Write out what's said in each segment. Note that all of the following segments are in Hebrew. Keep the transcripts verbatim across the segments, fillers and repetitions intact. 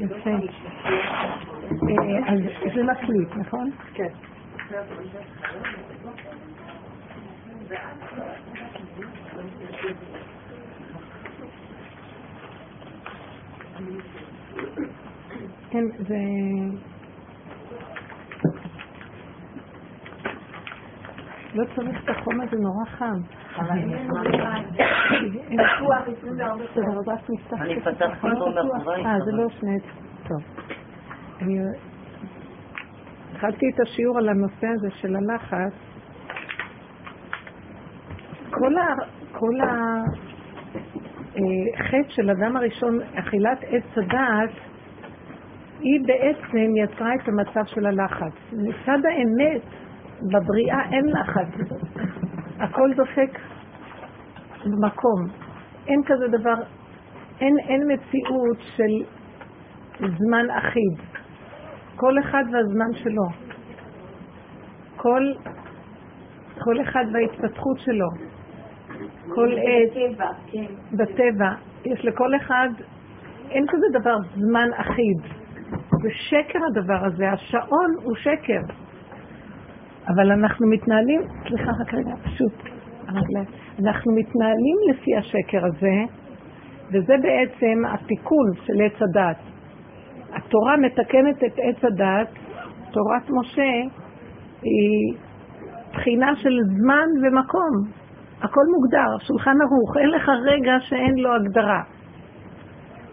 יפה. אז זה מקליט, נכון? כן. כן, זה... לא צריך את החום הזה, נורא חם. אני פתחתי אותו מאחורי. אה, זה לא שני... טוב. אני התחלתי את השיעור על הנושא הזה של הלחץ. כל החטא של אדם הראשון, אכילת עץ הדעת, היא בעצם יצרה את המצב של הלחץ. מצד האמת, בבריאה אין לחץ. הכל דופק במקום. אין כזה דבר, אין, אין מציאות של זמן אחיד. כל אחד והזמן שלו. כל, כל אחד וההתפתחות שלו. כל עת בטבע. יש לכל אחד, אין כזה דבר זמן אחיד. זה שקר הדבר הזה, השעון הוא שקר. אבל אנחנו מתנהלים, סליחה רק רגע, פשוט, אנחנו מתנהלים לפי השקר הזה, וזה בעצם התיקון של עץ הדת. התורה מתקנת את עץ הדת, תורת משה היא בחינה של זמן ומקום. הכל מוגדר, שולחן ערוך, אין לך רגע שאין לו הגדרה.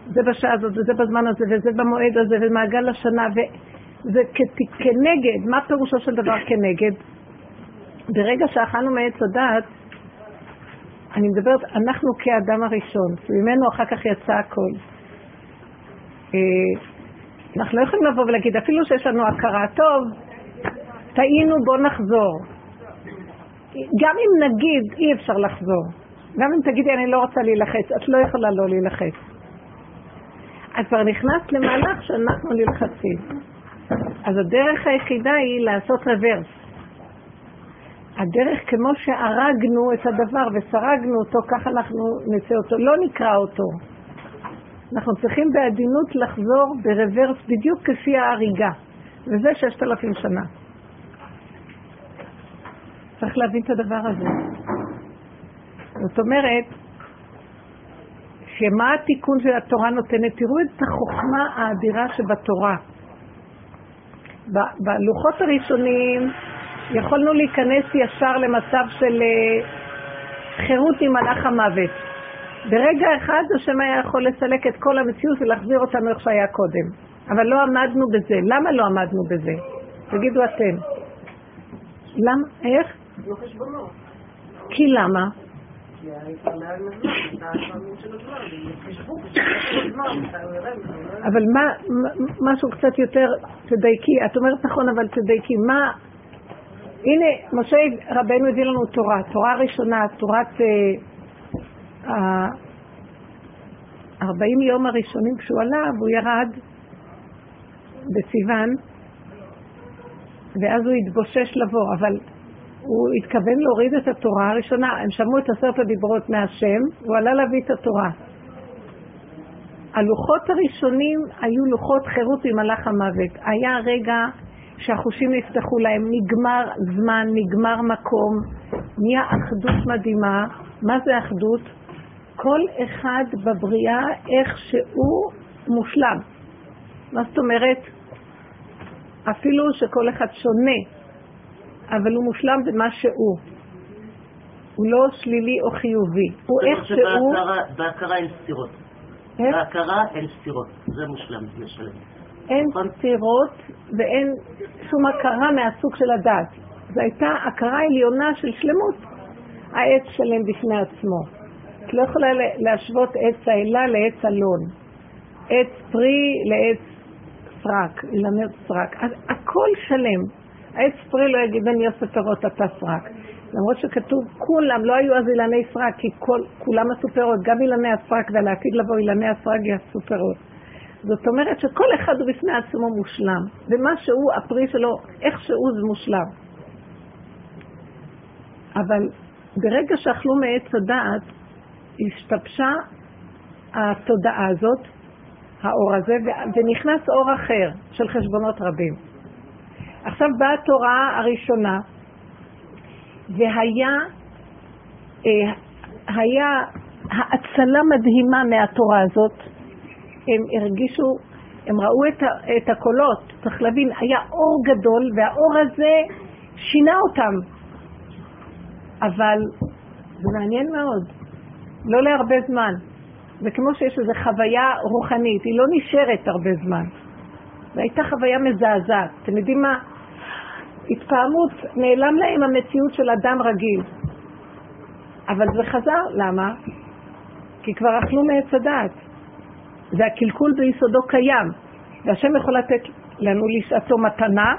זה בשעה הזאת, וזה בזמן הזה, וזה במועד הזה, ומעגל השנה, וזה כנגד. מה פירושו של דבר כנגד? ברגע שאכלנו מעץ הדעת, אני מדברת, אנחנו כאדם הראשון, וממנו אחר כך יצא הכל. אנחנו לא יכולים לבוא ולהגיד, אפילו שיש לנו הכרה, טוב, טעינו, בוא נחזור. גם אם נגיד, אי אפשר לחזור. גם אם תגידי, אני לא רוצה להילחץ, את לא יכולה לא להילחץ. אז כבר נכנס למהלך שאנחנו נלחצים. אז הדרך היחידה היא לעשות רוורס. הדרך כמו שהרגנו את הדבר ושרגנו אותו, כך אנחנו נצא אותו, לא נקרא אותו. אנחנו צריכים בעדינות לחזור ברוורס בדיוק כפי ההריגה. וזה ששת אלפים שנה. צריך להבין את הדבר הזה. זאת אומרת, שמה התיקון של התורה נותנת? תראו את החוכמה האדירה שבתורה. ב- בלוחות הראשונים יכולנו להיכנס ישר למצב של חירות עם מלאך המוות. ברגע אחד השם היה יכול לסלק את כל המציאות ולהחזיר אותנו איך שהיה קודם. אבל לא עמדנו בזה. למה לא עמדנו בזה? תגידו אתם. למה? איך? לא חשבונות. כי למה? אבל מה, משהו קצת יותר תדייקי, את אומרת נכון, אבל תדייקי, מה, הנה משה רבנו הביא לנו תורה, תורה ראשונה, תורת ארבעים יום הראשונים כשהוא עלה והוא ירד בסיוון ואז הוא התבושש לבוא, אבל הוא התכוון להוריד את התורה הראשונה, הם שמעו את עשרת הדיברות מהשם, הוא עלה להביא את התורה. הלוחות הראשונים היו לוחות חירות עם מלאך המוות. היה רגע שהחושים נפתחו להם, נגמר זמן, נגמר מקום, נהיה אחדות מדהימה. מה זה אחדות? כל אחד בבריאה איך שהוא מושלם. מה זאת אומרת? אפילו שכל אחד שונה. אבל הוא מושלם במה שהוא. הוא לא שלילי או חיובי. הוא איך שהוא... בהכרה אין סתירות. בהכרה אין סתירות. זה מושלם, משלם. אין סתירות ואין שום הכרה מהסוג של הדעת. זו הייתה הכרה עליונה של שלמות. העץ שלם בפני עצמו. את לא יכולה להשוות עץ האלה לעץ אלון. עץ פרי לעץ סרק. למר סרק. אז הכל שלם. העץ פרי לא יגיד בן יוסף פירות אתה סרק. למרות שכתוב כולם, לא היו אז אילני סרק, כי כל, כולם עשו פירות, גם אילני הסרק, ולעתיד לבוא אילני הסרק יעשו פירות. זאת אומרת שכל אחד הוא בפני עצמו מושלם, ומה שהוא, הפרי שלו, איך שהוא זה מושלם. אבל ברגע שאכלו מעץ הדעת, השתבשה התודעה הזאת, האור הזה, ונכנס אור אחר של חשבונות רבים. עכשיו באה התורה הראשונה, והיה היה האצלה מדהימה מהתורה הזאת. הם הרגישו, הם ראו את, את הקולות, צריך להבין, היה אור גדול, והאור הזה שינה אותם. אבל זה מעניין מאוד, לא להרבה זמן. זה כמו שיש איזו חוויה רוחנית, היא לא נשארת הרבה זמן. והייתה חוויה מזעזעת. אתם יודעים מה? התפעמות, נעלם להם המציאות של אדם רגיל. אבל זה חזר, למה? כי כבר אכלו מעץ הדעת. זה הקלקול ביסודו קיים. והשם יכול לתת לנו לשעתו מתנה,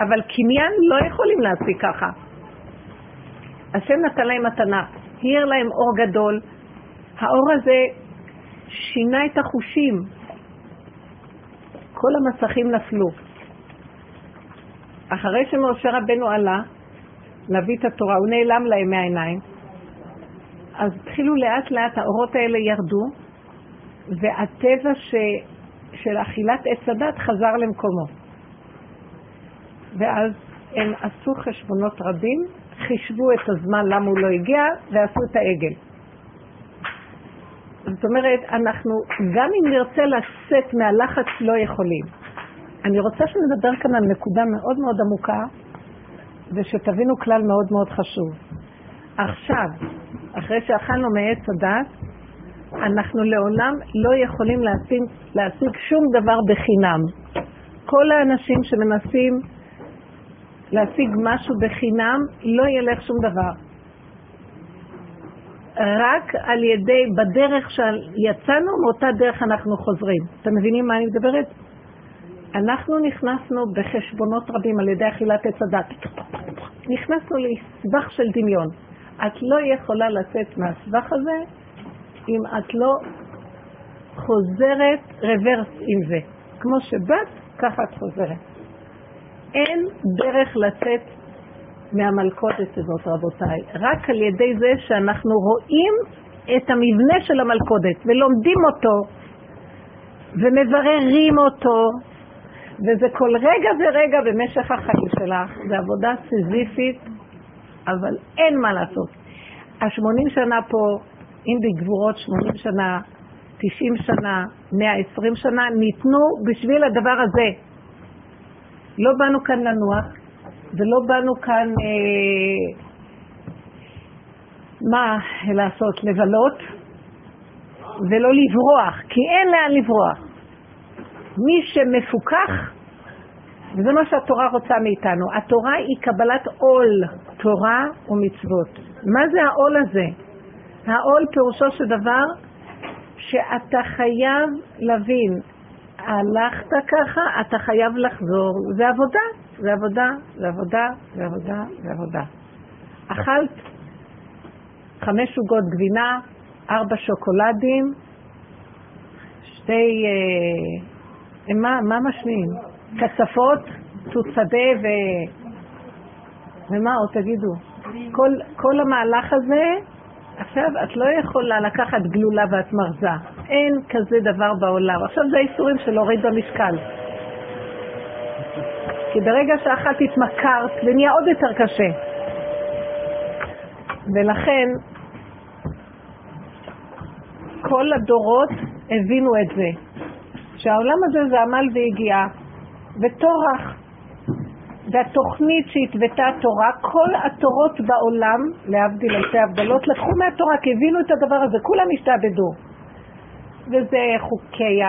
אבל קניין לא יכולים להציג ככה. השם נתן להם מתנה, העיר להם אור גדול. האור הזה שינה את החושים. כל המסכים נפלו. אחרי שמשה רבנו עלה, להביא את התורה, הוא נעלם להם מהעיניים. אז התחילו לאט לאט, האורות האלה ירדו, והטבע ש... של אכילת עץ הדת חזר למקומו. ואז הם עשו חשבונות רבים, חישבו את הזמן למה הוא לא הגיע, ועשו את העגל. זאת אומרת, אנחנו גם אם נרצה לשאת מהלחץ לא יכולים. אני רוצה שנדבר כאן על נקודה מאוד מאוד עמוקה, ושתבינו כלל מאוד מאוד חשוב. עכשיו, אחרי שאכלנו מעץ הדת, אנחנו לעולם לא יכולים להשיג, להשיג שום דבר בחינם. כל האנשים שמנסים להשיג משהו בחינם, לא ילך שום דבר. רק על ידי, בדרך שיצאנו, מאותה דרך אנחנו חוזרים. אתם מבינים מה אני מדברת? אנחנו נכנסנו בחשבונות רבים על ידי אכילת עץ הדת. נכנסנו לסבך של דמיון. את לא יכולה לצאת מהסבך הזה אם את לא חוזרת רוורס עם זה. כמו שבאת, ככה את חוזרת. אין דרך לצאת מהמלכודת הזאת, רבותיי. רק על ידי זה שאנחנו רואים את המבנה של המלכודת ולומדים אותו ומבררים אותו, וזה כל רגע ורגע במשך החיים שלך. זה עבודה סיזיפית, אבל אין מה לעשות. ה-שמונים שנה פה, אם בגבורות שמונים שנה, תשעים שנה, מאה ועשרים שנה, ניתנו בשביל הדבר הזה. לא באנו כאן לנוח, ולא באנו כאן אה, מה לעשות, לבלות, ולא לברוח, כי אין לאן לברוח. מי שמפוקח, וזה מה שהתורה רוצה מאיתנו. התורה היא קבלת עול, תורה ומצוות. מה זה העול הזה? העול פירושו של דבר שאתה חייב להבין. הלכת ככה, אתה חייב לחזור. זה עבודה, זה עבודה, זה עבודה, זה עבודה, זה עבודה. אכלת חמש עוגות גבינה, ארבע שוקולדים, שתי... אה, מה, מה משנים? קצפות, תוצדה ו... ומה עוד תגידו? כל, כל המהלך הזה, עכשיו את לא יכולה לקחת גלולה ואת מרזה. אין כזה דבר בעולם. עכשיו זה האיסורים של הוריד במשקל. כי ברגע שאחת התמכרת, זה נהיה עוד יותר קשה. ולכן, כל הדורות הבינו את זה. שהעולם הזה זה עמל והגיעה ותורך, והתוכנית שהתוותה התורה, כל התורות בעולם, להבדיל אלפי הבדלות, לקחו מהתורה, כי הבינו את הדבר הזה, כולם השתעבדו. וזה חוקי,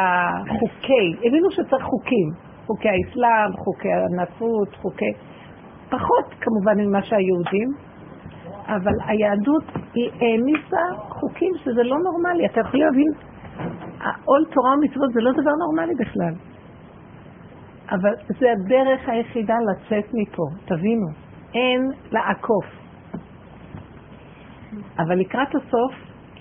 חוקי, הבינו שצריך חוקים, חוקי האסלאם, חוקי הנצרות, חוקי, פחות כמובן ממה שהיהודים, אבל היהדות היא העמיסה חוקים שזה לא נורמלי, אתה יכול להבין. העול תורה ומצוות זה לא דבר נורמלי בכלל. אבל זה הדרך היחידה לצאת מפה, תבינו. אין לעקוף. אבל לקראת הסוף,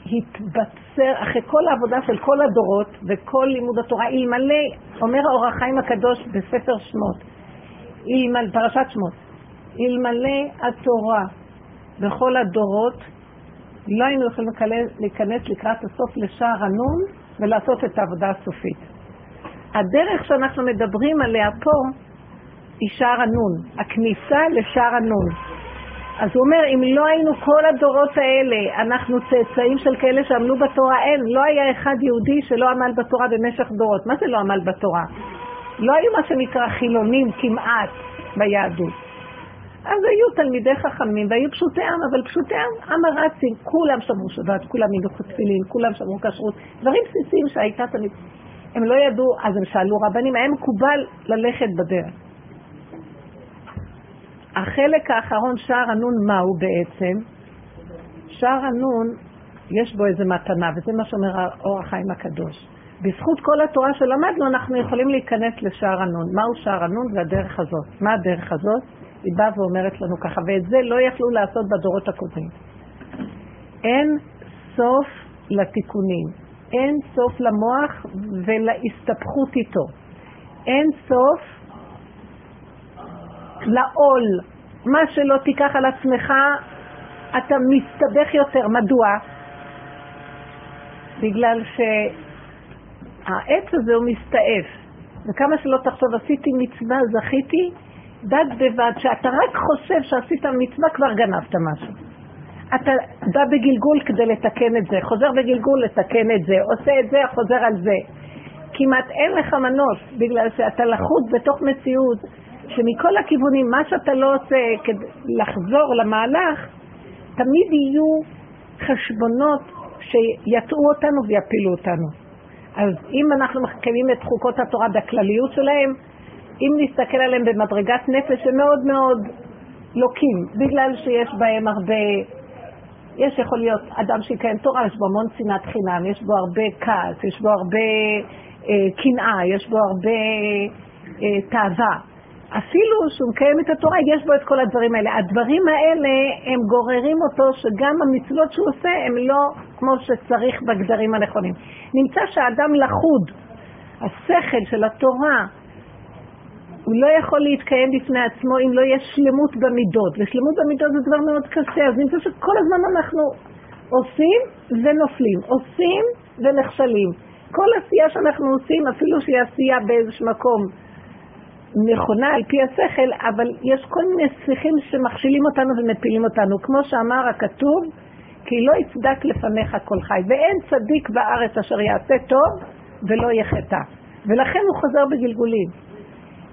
התבצר, אחרי כל העבודה של כל הדורות, וכל לימוד התורה, אלמלא, אומר האור החיים הקדוש בספר שמות, אלמלא, פרשת שמות, אלמלא התורה בכל הדורות, לא היינו יכולים להיכנס לקראת הסוף לשער הנון, ולעשות את העבודה הסופית. הדרך שאנחנו מדברים עליה פה היא שער הנון, הכניסה לשער הנון. אז הוא אומר, אם לא היינו כל הדורות האלה, אנחנו צאצאים של כאלה שעמלו בתורה, אין, לא היה אחד יהודי שלא עמל בתורה במשך דורות. מה זה לא עמל בתורה? לא היו מה שנקרא חילונים כמעט ביהדות. אז היו תלמידי חכמים והיו פשוטי עם, אבל פשוטי עם, עם הרצים, כולם שמרו שבת, כולם מילוך תפילין, כולם שמרו כשרות, דברים בסיסיים שהייתה תמיד. הם לא ידעו, אז הם שאלו רבנים, היה מקובל ללכת בדרך. החלק האחרון, שער הנון, מהו בעצם? שער הנון, יש בו איזה מתנה, וזה מה שאומר אור החיים הקדוש. בזכות כל התורה שלמדנו, אנחנו יכולים להיכנס לשער הנון. מהו שער הנון? זה הדרך הזאת. מה הדרך הזאת? היא באה ואומרת לנו ככה, ואת זה לא יכלו לעשות בדורות הקודמים. אין סוף לתיקונים, אין סוף למוח ולהסתפחות איתו. אין סוף לעול, מה שלא תיקח על עצמך אתה מסתבך יותר. מדוע? בגלל שהעץ הזה הוא מסתעף, וכמה שלא תחשוב עשיתי מצווה זכיתי, דד בבד שאתה רק חושב שעשית מצווה כבר גנבת משהו. אתה בא בגלגול כדי לתקן את זה, חוזר בגלגול לתקן את זה, עושה את זה, חוזר על זה, כמעט אין לך מנוס, בגלל שאתה לחוץ בתוך מציאות שמכל הכיוונים, מה שאתה לא עושה כדי לחזור למהלך, תמיד יהיו חשבונות שיתאו אותנו ויפילו אותנו. אז אם אנחנו מחכמים את חוקות התורה בכלליות שלהם, אם נסתכל עליהם במדרגת נפש, הם מאוד מאוד לוקים, בגלל שיש בהם הרבה, יש יכול להיות אדם שיקיים תורה, יש בו המון צנעת חינם, יש בו הרבה כעס, יש בו הרבה קנאה, אה, יש בו הרבה אה, תאווה. אפילו שהוא מקיים את התורה, יש בו את כל הדברים האלה. הדברים האלה הם גוררים אותו שגם המצוות שהוא עושה הם לא כמו שצריך בגדרים הנכונים. נמצא שהאדם לחוד, השכל של התורה, הוא לא יכול להתקיים בפני עצמו אם לא יש שלמות במידות. ושלמות במידות זה דבר מאוד קשה, אז נמצא שכל הזמן אנחנו עושים ונופלים, עושים ונכשלים. כל עשייה שאנחנו עושים, אפילו שהיא עשייה באיזשהו מקום, נכונה על פי השכל, אבל יש כל מיני שיחים שמכשילים אותנו ומפילים אותנו, כמו שאמר הכתוב, כי לא יצדק לפניך כל חי, ואין צדיק בארץ אשר יעשה טוב ולא יחטא, ולכן הוא חוזר בגלגולים.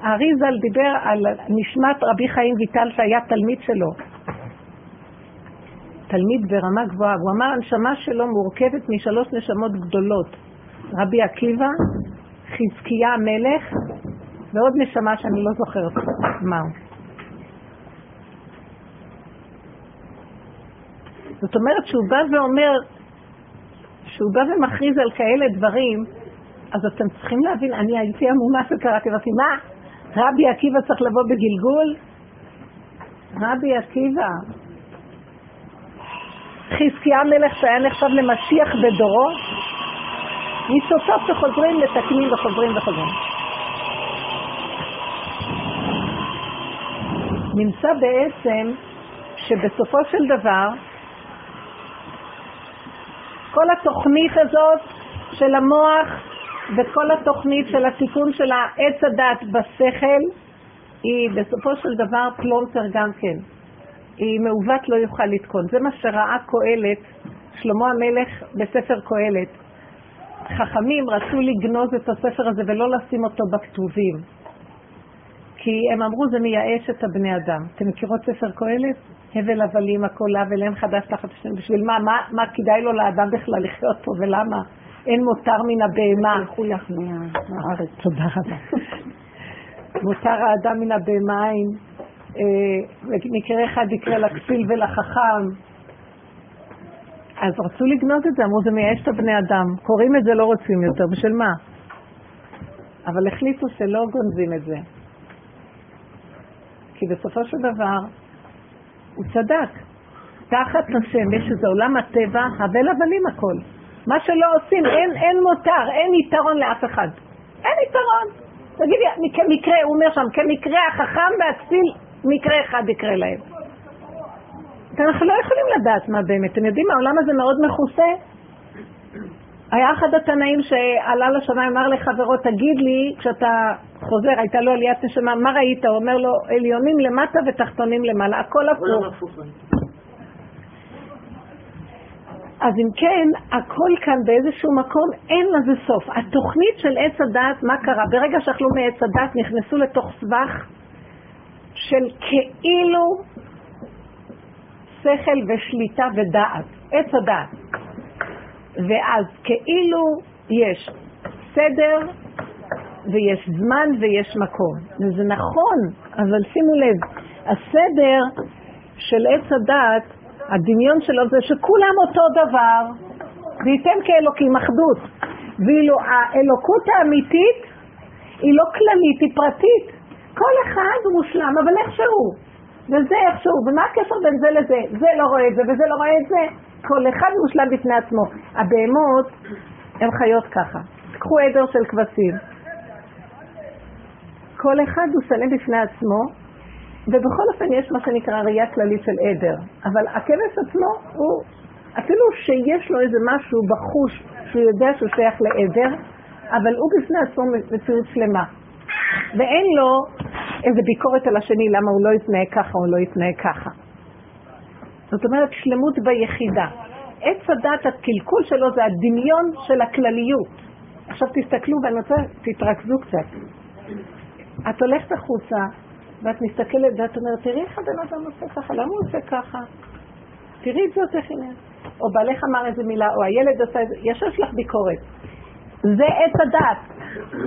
האריזל דיבר על נשמת רבי חיים ויטל שהיה תלמיד שלו, תלמיד ברמה גבוהה. הוא אמר, הנשמה שלו מורכבת משלוש נשמות גדולות, רבי עקיבא, חזקיה המלך ועוד נשמה שאני לא זוכרת מהו. זאת אומרת שהוא בא ואומר, שהוא בא ומכריז על כאלה דברים, אז אתם צריכים להבין, אני הייתי המומה שקראתי ואתי, מה? רבי עקיבא צריך לבוא בגלגול? רבי עקיבא. חזקיה מלך שהיה נחשב למשיח בדורו, מסופות שחוזרים לתקנים וחוזרים וחוזרים. נמצא בעצם שבסופו של דבר כל התוכנית הזאת של המוח וכל התוכנית של התיקון של העץ הדת בשכל היא בסופו של דבר פלונטר גם כן. היא מעוות לא יוכל לתקון. זה מה שראה קהלת, שלמה המלך בספר קהלת. חכמים רצו לגנוז את הספר הזה ולא לשים אותו בכתובים. כי הם אמרו זה מייאש את הבני אדם. אתם מכירות ספר קהלת? הבל הבלים, הכל הבל, אין חדש תחת השם. בשביל מה, מה, מה כדאי לו לאדם בכלל לחיות פה ולמה? אין מותר מן הבהמה. הלכו לך מהארץ, תודה רבה. מותר האדם מן הבהמה אין. מקרה אחד יקרה לכפיל ולחכם. אז רצו לגנות את זה, אמרו זה מייאש את הבני אדם. קוראים את זה לא רוצים יותר, בשביל מה? אבל החליטו שלא גונזים את זה. כי בסופו של דבר הוא צדק. תחת השם יש איזה עולם הטבע, הבל הבלים הכל. מה שלא עושים, אין, אין מותר, אין יתרון לאף אחד. אין יתרון. תגיד לי, כמקרה, הוא אומר שם, כמקרה החכם והציל, מקרה אחד יקרה להם. אנחנו לא יכולים לדעת מה באמת. אתם יודעים, העולם הזה מאוד מחוסה. היה אחד התנאים שעלה לשמיים, אמר לחברו, תגיד לי, כשאתה חוזר, הייתה לו עליית נשמה, מה ראית? הוא אומר לו, עליונים למטה ותחתונים למעלה, הכל הפוך. אז אם כן, הכל כאן באיזשהו מקום, אין לזה סוף. התוכנית של עץ הדעת, מה קרה? ברגע שאכלו מעץ הדעת, נכנסו לתוך סבך של כאילו שכל ושליטה ודעת, עץ הדעת. ואז כאילו יש סדר ויש זמן ויש מקום. וזה נכון, אבל שימו לב, הסדר של עץ הדעת, הדמיון שלו זה שכולם אותו דבר, וייתם כאלוקים אחדות. ואילו האלוקות האמיתית היא לא כללית, היא פרטית. כל אחד הוא מושלם, אבל איכשהו. וזה איכשהו, ומה הקשר בין זה לזה? זה לא רואה את זה וזה לא רואה את זה. כל אחד מושלם בפני עצמו. הבהמות הן חיות ככה. קחו עדר של כבשים. כל אחד הוא שלם בפני עצמו, ובכל אופן יש מה שנקרא ראייה כללית של עדר. אבל הכבש עצמו הוא, אפילו שיש לו איזה משהו בחוש שהוא יודע שהוא שייך לעדר, אבל הוא בפני עצמו מציאות שלמה. ואין לו איזה ביקורת על השני למה הוא לא יתנהג ככה או לא יתנהג ככה. זאת אומרת, שלמות ביחידה. עץ הדת, הקלקול שלו זה הדמיון של הכלליות. עכשיו תסתכלו בנושא, תתרכזו קצת. את הולכת החוצה, ואת מסתכלת ואת אומרת, תראי איך הבן אדם עושה ככה, למה הוא עושה ככה? תראי את זה עושה חינם. או בעלך אמר איזה מילה, או הילד עושה איזה, ישש לך ביקורת. זה עץ הדת,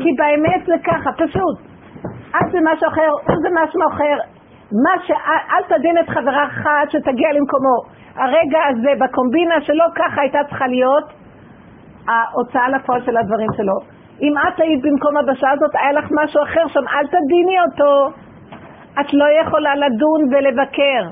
כי באמת זה ככה, פשוט. את זה משהו אחר, או זה משהו אחר. מה שאל תדין את חברה אחת שתגיע למקומו. הרגע הזה בקומבינה שלו ככה הייתה צריכה להיות ההוצאה לפועל של הדברים שלו. אם את היית במקום הבשעה הזאת היה לך משהו אחר שם, אל תדיני אותו. את לא יכולה לדון ולבקר.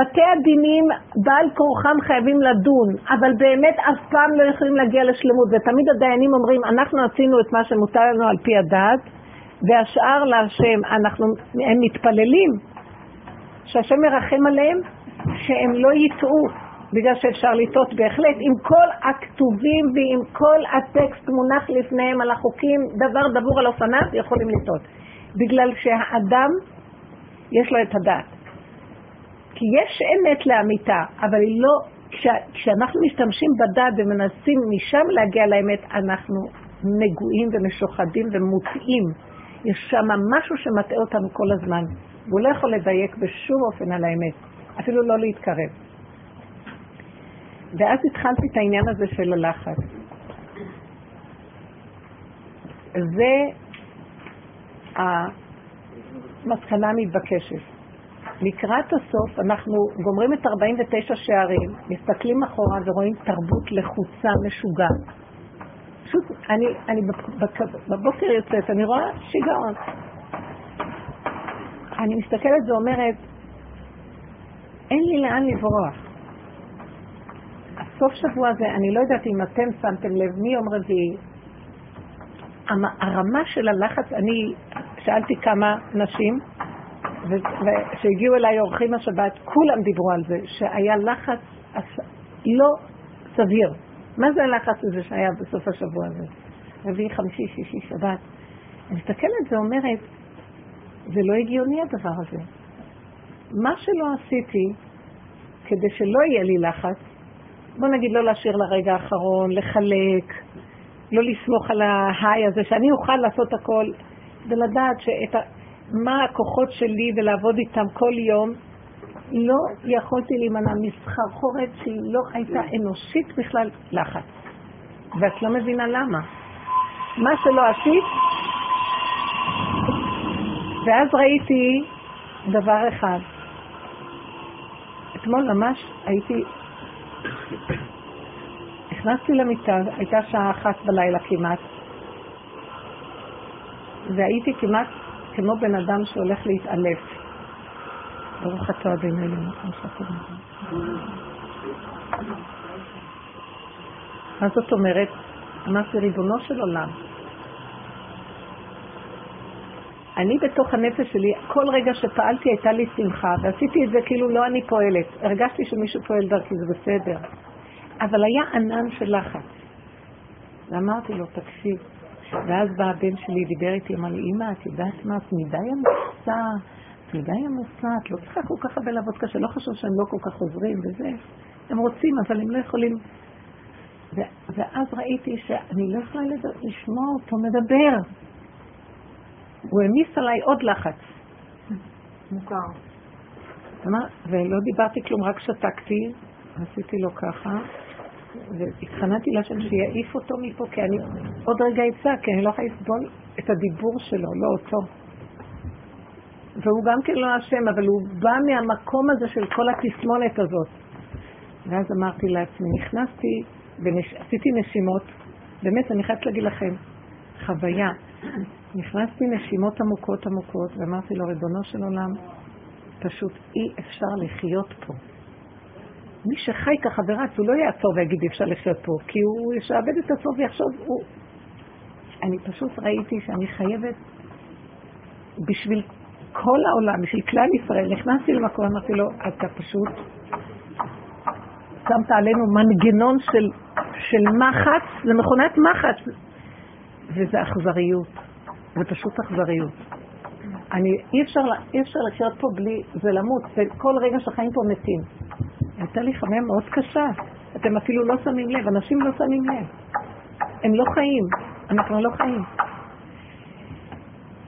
בתי הדינים בעל כורחם חייבים לדון, אבל באמת אף פעם לא יכולים להגיע לשלמות. ותמיד הדיינים אומרים, אנחנו עשינו את מה שמותר לנו על פי הדעת, והשאר להשם, אנחנו, הם מתפללים שהשם מרחם עליהם שהם לא יטעו, בגלל שאפשר לטעות בהחלט. עם כל הכתובים ועם כל הטקסט מונח לפניהם על החוקים, דבר דבור על אופניו, יכולים לטעות. בגלל שהאדם יש לו את הדעת. כי יש אמת לאמיתה, אבל היא לא, כש, כשאנחנו משתמשים בדעת ומנסים משם להגיע לאמת, אנחנו נגועים ומשוחדים ומוטעים. יש שם משהו שמטעה אותנו כל הזמן, והוא לא יכול לדייק בשום אופן על האמת, אפילו לא להתקרב. ואז התחלתי את העניין הזה של הלחץ. זה המסקנה המתבקשת. לקראת הסוף אנחנו גומרים את ארבעים ותשע שערים, מסתכלים אחורה ורואים תרבות לחוצה משוגעת. פשוט אני, אני בבוקר יוצאת, אני רואה שיגעון. אני מסתכלת ואומרת, אין לי לאן לברוח. הסוף שבוע הזה, אני לא יודעת אם אתם שמתם לב מיום רביעי, הרמה של הלחץ, אני שאלתי כמה נשים, ושהגיעו אליי אורחים השבת, כולם דיברו על זה, שהיה לחץ לא סביר. מה זה הלחץ הזה שהיה בסוף השבוע הזה? רביעי, חמישי, שישי, שבת. אני מסתכלת ואומרת, זה לא הגיוני הדבר הזה. מה שלא עשיתי, כדי שלא יהיה לי לחץ, בוא נגיד לא להשאיר לרגע האחרון, לחלק, לא לסמוך על ההיי הזה, שאני אוכל לעשות הכל, ולדעת שאת ה... מה הכוחות שלי ולעבוד איתם כל יום, לא יכולתי להימנע מסחרחורת שהיא לא הייתה אנושית בכלל לחץ. ואת לא מבינה למה. מה שלא עשית, ואז ראיתי דבר אחד. אתמול ממש הייתי, הכנסתי למיטה, הייתה שעה אחת בלילה כמעט, והייתי כמעט כמו בן אדם שהולך להתעלף. ברוך אתה עדיין אלינו, כמו שאתם אומרים. מה זאת אומרת? אמרתי, ריבונו של עולם. אני בתוך הנפש שלי, כל רגע שפעלתי הייתה לי שמחה, ועשיתי את זה כאילו לא אני פועלת. הרגשתי שמישהו פועל דרכי, זה בסדר. אבל היה ענן של לחץ. ואמרתי לו, תקשיב. ואז בא הבן שלי, דיבר איתי, אמר לי, אמא, את יודעת מה, את מדי המוסע, את מדי המוסע, את לא צריכה כל כך הרבה לעבוד קשה, לא חשוב שהם לא כל כך עוזרים וזה. הם רוצים, אבל הם לא יכולים. ואז ראיתי שאני לא יכולה לשמוע אותו מדבר. הוא המיס עליי עוד לחץ. מוכר. ולא דיברתי כלום, רק שתקתי, עשיתי לו ככה, והתחנתי לשם שיעיף אותו מפה, כי אני עוד רגע יצא, כי אני לא יכולה לסבול את הדיבור שלו, לא אותו. והוא גם כן לא אשם, אבל הוא בא מהמקום הזה של כל התסמונת הזאת. ואז אמרתי לעצמי, נכנסתי, ועשיתי נשימות, באמת אני חייבת להגיד לכם, חוויה, נכנסתי נשימות עמוקות עמוקות, ואמרתי לו, ריבונו של עולם, פשוט אי אפשר לחיות פה. מי שחי ככה ורץ, הוא לא יעצור ויגיד אי אפשר לחיות פה, כי הוא ישעבד את עצמו ויחשוב, הוא... אני פשוט ראיתי שאני חייבת בשביל כל העולם, בשביל כלל ישראל, נכנסתי למקום, אמרתי לו, אתה פשוט שמת עלינו מנגנון של, של מחץ, זה מכונת מחץ, וזה אכזריות, זה פשוט אכזריות. אני, אי אפשר, אי אפשר לחיות פה בלי, זה למות, וכל רגע שחיים פה מתים. הייתה לי חמיה מאוד קשה, אתם אפילו לא שמים לב, אנשים לא שמים לב. הם לא חיים, אנחנו לא חיים.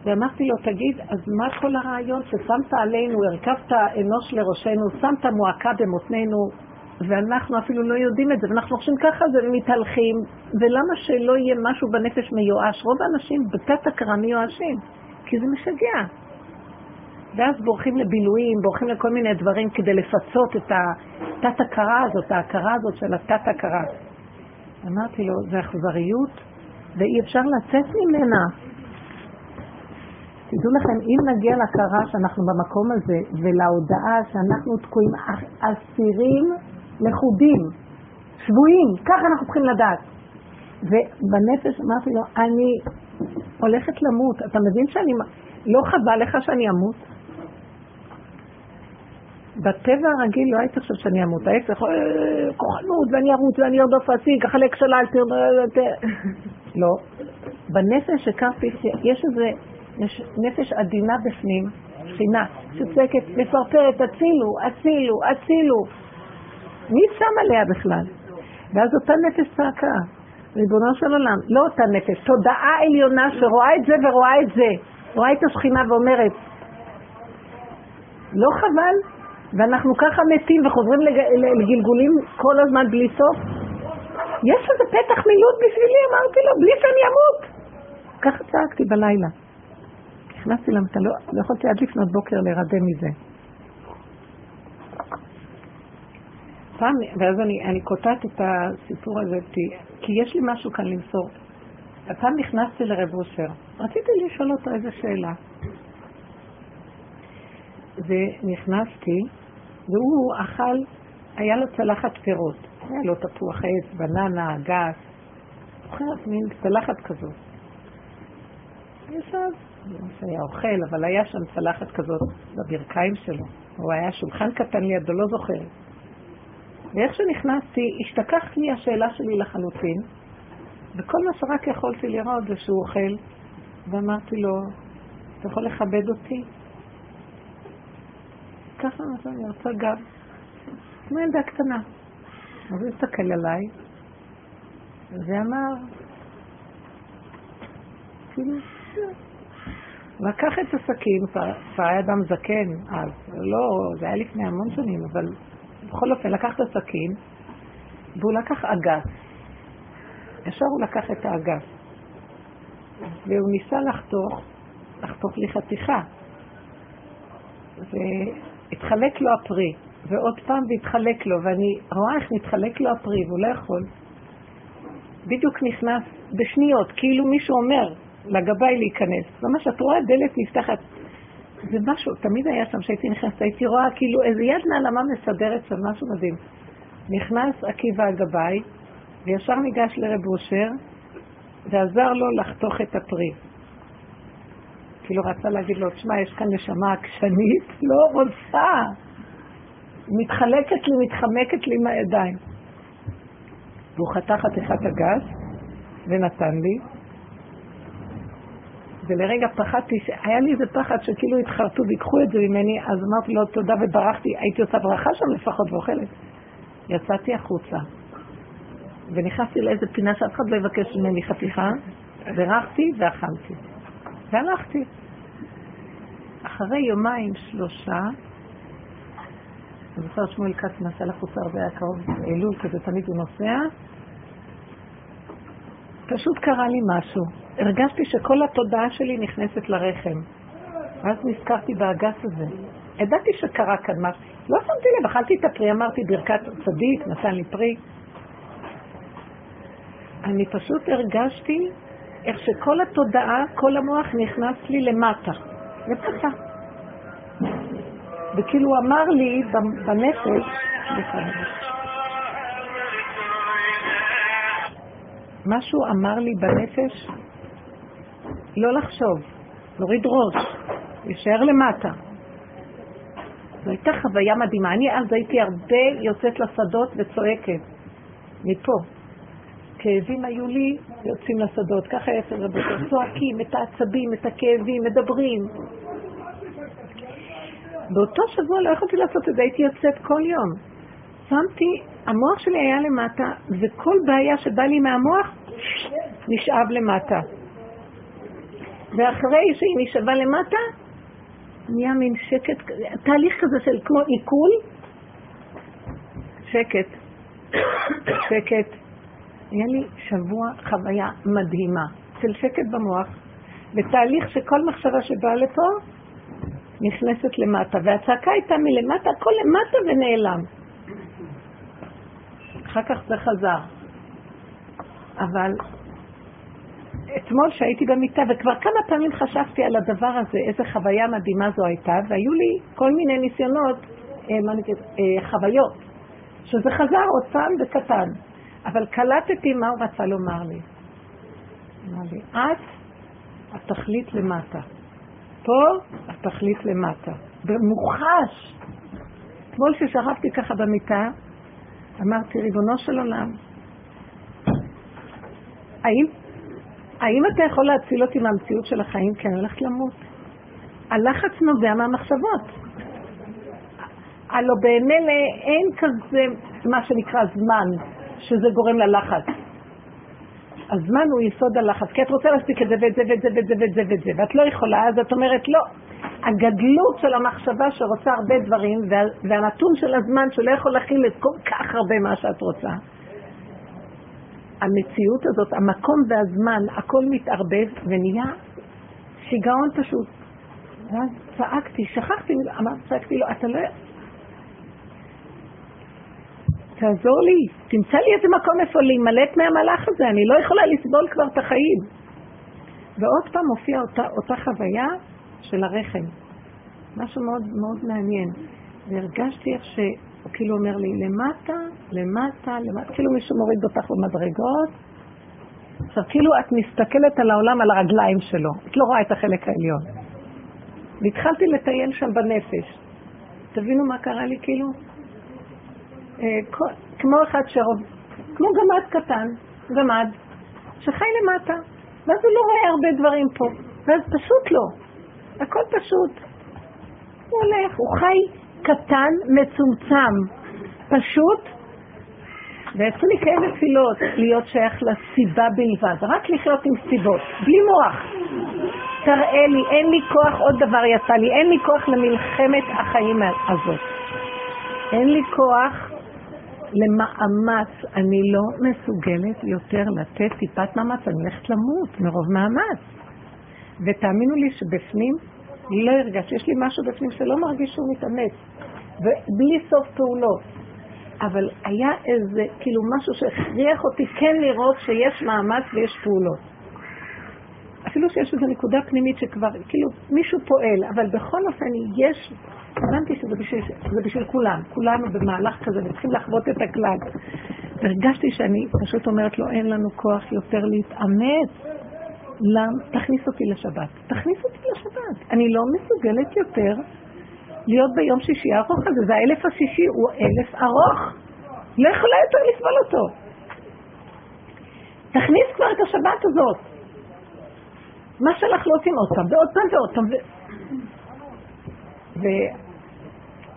ואמרתי לו, תגיד, אז מה כל הרעיון ששמת עלינו, הרכבת אנוש לראשנו, שמת מועקה במותנינו, ואנחנו אפילו לא יודעים את זה, ואנחנו חושבים ככה זה ומתהלכים, ולמה שלא יהיה משהו בנפש מיואש? רוב האנשים בתת הכרה מיואשים, כי זה משגע. ואז בורחים לבילויים, בורחים לכל מיני דברים כדי לפצות את התת הכרה הזאת, ההכרה הזאת של התת הכרה. אמרתי לו, זה אכזריות, ואי אפשר לצאת ממנה. תדעו לכם, אם נגיע להכרה שאנחנו במקום הזה, ולהודעה שאנחנו תקועים אסירים, לחודים, שבועים, ככה אנחנו צריכים לדעת. ובנפש אמרתי לו, אני הולכת למות, אתה מבין שאני, לא חבל לך שאני אמות? בטבע הרגיל לא הייתי חושב שאני אמות, הייתי חושב, כוחנות ואני ארוץ ואני ארדוף עציק, החלק שלה, אל תראה, לא. בנפש שקרתי, יש איזה נפש עדינה בפנים, שינה, שצקת, מפרפרת, הצילו, הצילו, הצילו. מי שם עליה בכלל? ואז אותה נפש צעקה, ריבונו של עולם, לא אותה נפש, תודעה עליונה שרואה את זה ורואה את זה, רואה את השכינה ואומרת, לא חבל? ואנחנו ככה מתים וחוזרים לגלגולים כל הזמן בלי סוף? יש איזה פתח מילוט בשבילי, אמרתי לו, בלי שאני אמות. ככה צעקתי בלילה. נכנסתי למטה, לא יכולתי עד לפנות בוקר להירדם מזה. פעם, ואז אני, אני קוטעת את הסיפור הזה, כי יש לי משהו כאן למסור. הפעם נכנסתי לרב אושר, רציתי לשאול אותו איזה שאלה. ונכנסתי, והוא אכל, היה לו צלחת פירות, היה לו תפוח עץ, בננה, גס, אוכלת מין צלחת כזאת. ישב, היה אוכל, אבל היה שם צלחת כזאת בברכיים שלו, הוא היה שולחן קטן לידו, לא זוכרת. ואיך שנכנסתי, השתכחת לי השאלה שלי לחלוטין, וכל מה שרק יכולתי לראות זה שהוא אוכל, ואמרתי לו, אתה יכול לכבד אותי? ככה אמרתי, אני רוצה גב, כמו ילדה קטנה. אז הוא הסתכל עליי, ואמר, כאילו, לקח את הסכין, כבר היה אדם זקן, אז לא, זה היה לפני המון שנים, אבל... בכל אופן, לקח את הסכין, והוא לקח אגף. ישר הוא לקח את האגף. והוא ניסה לחתוך, לחתוך לי חתיכה. והתחלק לו הפרי. ועוד פעם והתחלק לו, ואני רואה איך נתחלק לו הפרי, והוא לא יכול. בדיוק נכנס בשניות, כאילו מישהו אומר לגבי להיכנס. ממש, את רואה דלת נפתחת. זה משהו, תמיד היה שם שהייתי נכנסת, הייתי רואה כאילו איזה יד נעלמה מסדרת של משהו מדהים. נכנס עקיבא הגבאי, וישר ניגש לרב אושר, ועזר לו לחתוך את הפרי. כאילו רצה להגיד לו, תשמע, יש כאן נשמה עקשנית, לא רוצה. מתחלקת לי, מתחמקת לי מהידיים. והוא חתך את אחד הגז, ונתן לי, ולרגע פחדתי, היה לי איזה פחד שכאילו התחרטו ויקחו את זה ממני, אז אמרתי לו תודה וברחתי, הייתי עושה ברכה שם לפחות ואוכלת. יצאתי החוצה ונכנסתי לאיזה פינה שאף אחד לא יבקש ממני חתיכה, ברחתי ואכלתי והלכתי. אחרי יומיים שלושה, אני זוכר שמואל כץ נסע לחוצה הרבה, היה קרוב אלול כזה, תמיד הוא נוסע. פשוט קרה לי משהו, הרגשתי שכל התודעה שלי נכנסת לרחם, ואז נזכרתי באגס הזה, ידעתי שקרה כאן משהו, לא שמתי לב, אכלתי את הפרי, אמרתי ברכת צדיק נתן לי פרי. אני פשוט הרגשתי איך שכל התודעה, כל המוח נכנס לי למטה, לפסה, וכאילו הוא אמר לי בנפש, משהו אמר לי בנפש, לא לחשוב, נוריד ראש, יישאר למטה. זו הייתה חוויה מדהימה, אני אז הייתי הרבה יוצאת לשדות וצועקת, מפה. כאבים היו לי, יוצאים לשדות, ככה יצאים רבות, צועקים את העצבים, את הכאבים, מדברים. באותו שבוע לא יכולתי לעשות את זה, הייתי יוצאת כל יום. שמתי, המוח שלי היה למטה, וכל בעיה שבא לי מהמוח נשאב למטה. ואחרי שהיא נשאבה למטה, נהיה מין שקט, תהליך כזה של כמו עיכול, שקט, שקט. היה לי שבוע חוויה מדהימה של שקט במוח, בתהליך שכל מחשבה שבאה לפה נכנסת למטה, והצעקה הייתה מלמטה, הכל למטה ונעלם. אחר כך זה חזר. אבל אתמול שהייתי במיטה, וכבר כמה פעמים חשבתי על הדבר הזה, איזה חוויה מדהימה זו הייתה, והיו לי כל מיני ניסיונות, חוויות, שזה חזר עוד פעם בקטן. אבל קלטתי מה הוא רצה לומר לי. אמר לי, את התכלית למטה. פה התכלית למטה. במוחש. אתמול ששכבתי ככה במיטה, אמרתי, ריבונו של עולם, האם, האם אתה יכול להציל אותי מהמציאות של החיים? כי אני הולכת למות. הלחץ נובע מהמחשבות. הלא באמת אין כזה מה שנקרא זמן. שזה גורם ללחץ. הזמן הוא יסוד הלחץ, כי את רוצה להספיק את זה ואת זה ואת זה ואת זה ואת זה ואת זה, ואת לא יכולה, אז את אומרת לא. הגדלות של המחשבה שרוצה הרבה דברים, וה, והנתון של הזמן שלא יכול להכיל את כל כך הרבה מה שאת רוצה. המציאות הזאת, המקום והזמן, הכל מתערבב ונהיה שיגעון פשוט. ואז צעקתי, שכחתי, אמרתי, צעקתי לו, אתה לא... תעזור לי, תמצא לי איזה מקום איפה להימלט מהמהלך הזה, אני לא יכולה לסבול כבר את החיים. ועוד פעם הופיעה אותה, אותה חוויה של הרחם, משהו מאוד מאוד מעניין, והרגשתי איך שהוא כאילו אומר לי למטה, למטה, למטה, כאילו מישהו מוריד אותך במדרגות. עכשיו כאילו את מסתכלת על העולם על הרגליים שלו, את לא רואה את החלק העליון. והתחלתי לטייל שם בנפש, תבינו מה קרה לי כאילו? כמו אחד שרוב, כמו גמד קטן, גמד, שחי למטה, ואז הוא לא רואה הרבה דברים פה, ואז פשוט לא, הכל פשוט. הוא הולך, הוא חי קטן, מצומצם, פשוט, ועצרו לי כאלה תפילות, להיות שייך לסיבה בלבד, רק לחיות עם סיבות, בלי מוח. תראה לי, אין לי כוח, עוד דבר יצא לי, אין לי כוח למלחמת החיים הזאת. אין לי כוח למאמץ, אני לא מסוגלת יותר לתת טיפת מאמץ, אני הולכת למות מרוב מאמץ. ותאמינו לי שבפנים לא הרגש, יש לי משהו בפנים שלא מרגיש שהוא מתאמץ, ובלי סוף פעולות. אבל היה איזה, כאילו משהו שהכריח אותי כן לראות שיש מאמץ ויש פעולות. אפילו שיש איזו נקודה פנימית שכבר, כאילו מישהו פועל, אבל בכל אופן יש... הבנתי שזה בשביל, שזה בשביל כולם, כולנו במהלך כזה, וצריכים לחוות את הכלל. הרגשתי שאני פשוט אומרת לו, אין לנו כוח יותר להתאמץ. למה? תכניס אותי לשבת. תכניס אותי לשבת. אני לא מסוגלת יותר להיות ביום שישי ארוך הזה. זה האלף השישי, הוא אלף ארוך. לא יכולה יותר לסבול אותו. תכניס כבר את השבת הזאת. מה שלך לא עושים עוד פעם, ועוד פעם ועוד פעם.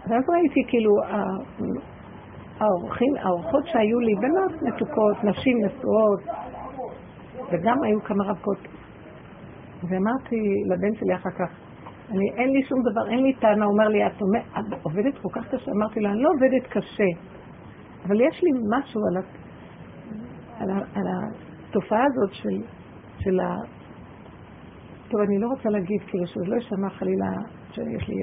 ואז ראיתי כאילו, האורחות שהיו לי בנות מתוקות, נשים נשואות, וגם היו כמה רווקות. ואמרתי לבן שלי אחר כך, אני, אין לי שום דבר, אין לי טענה, אומר לי, את עובדת כל כך קשה, אמרתי לה, אני לא עובדת קשה, אבל יש לי משהו על, על, על התופעה הזאת של, של ה... טוב, אני לא רוצה להגיד, כאילו שזה לא ישמע חלילה שיש לי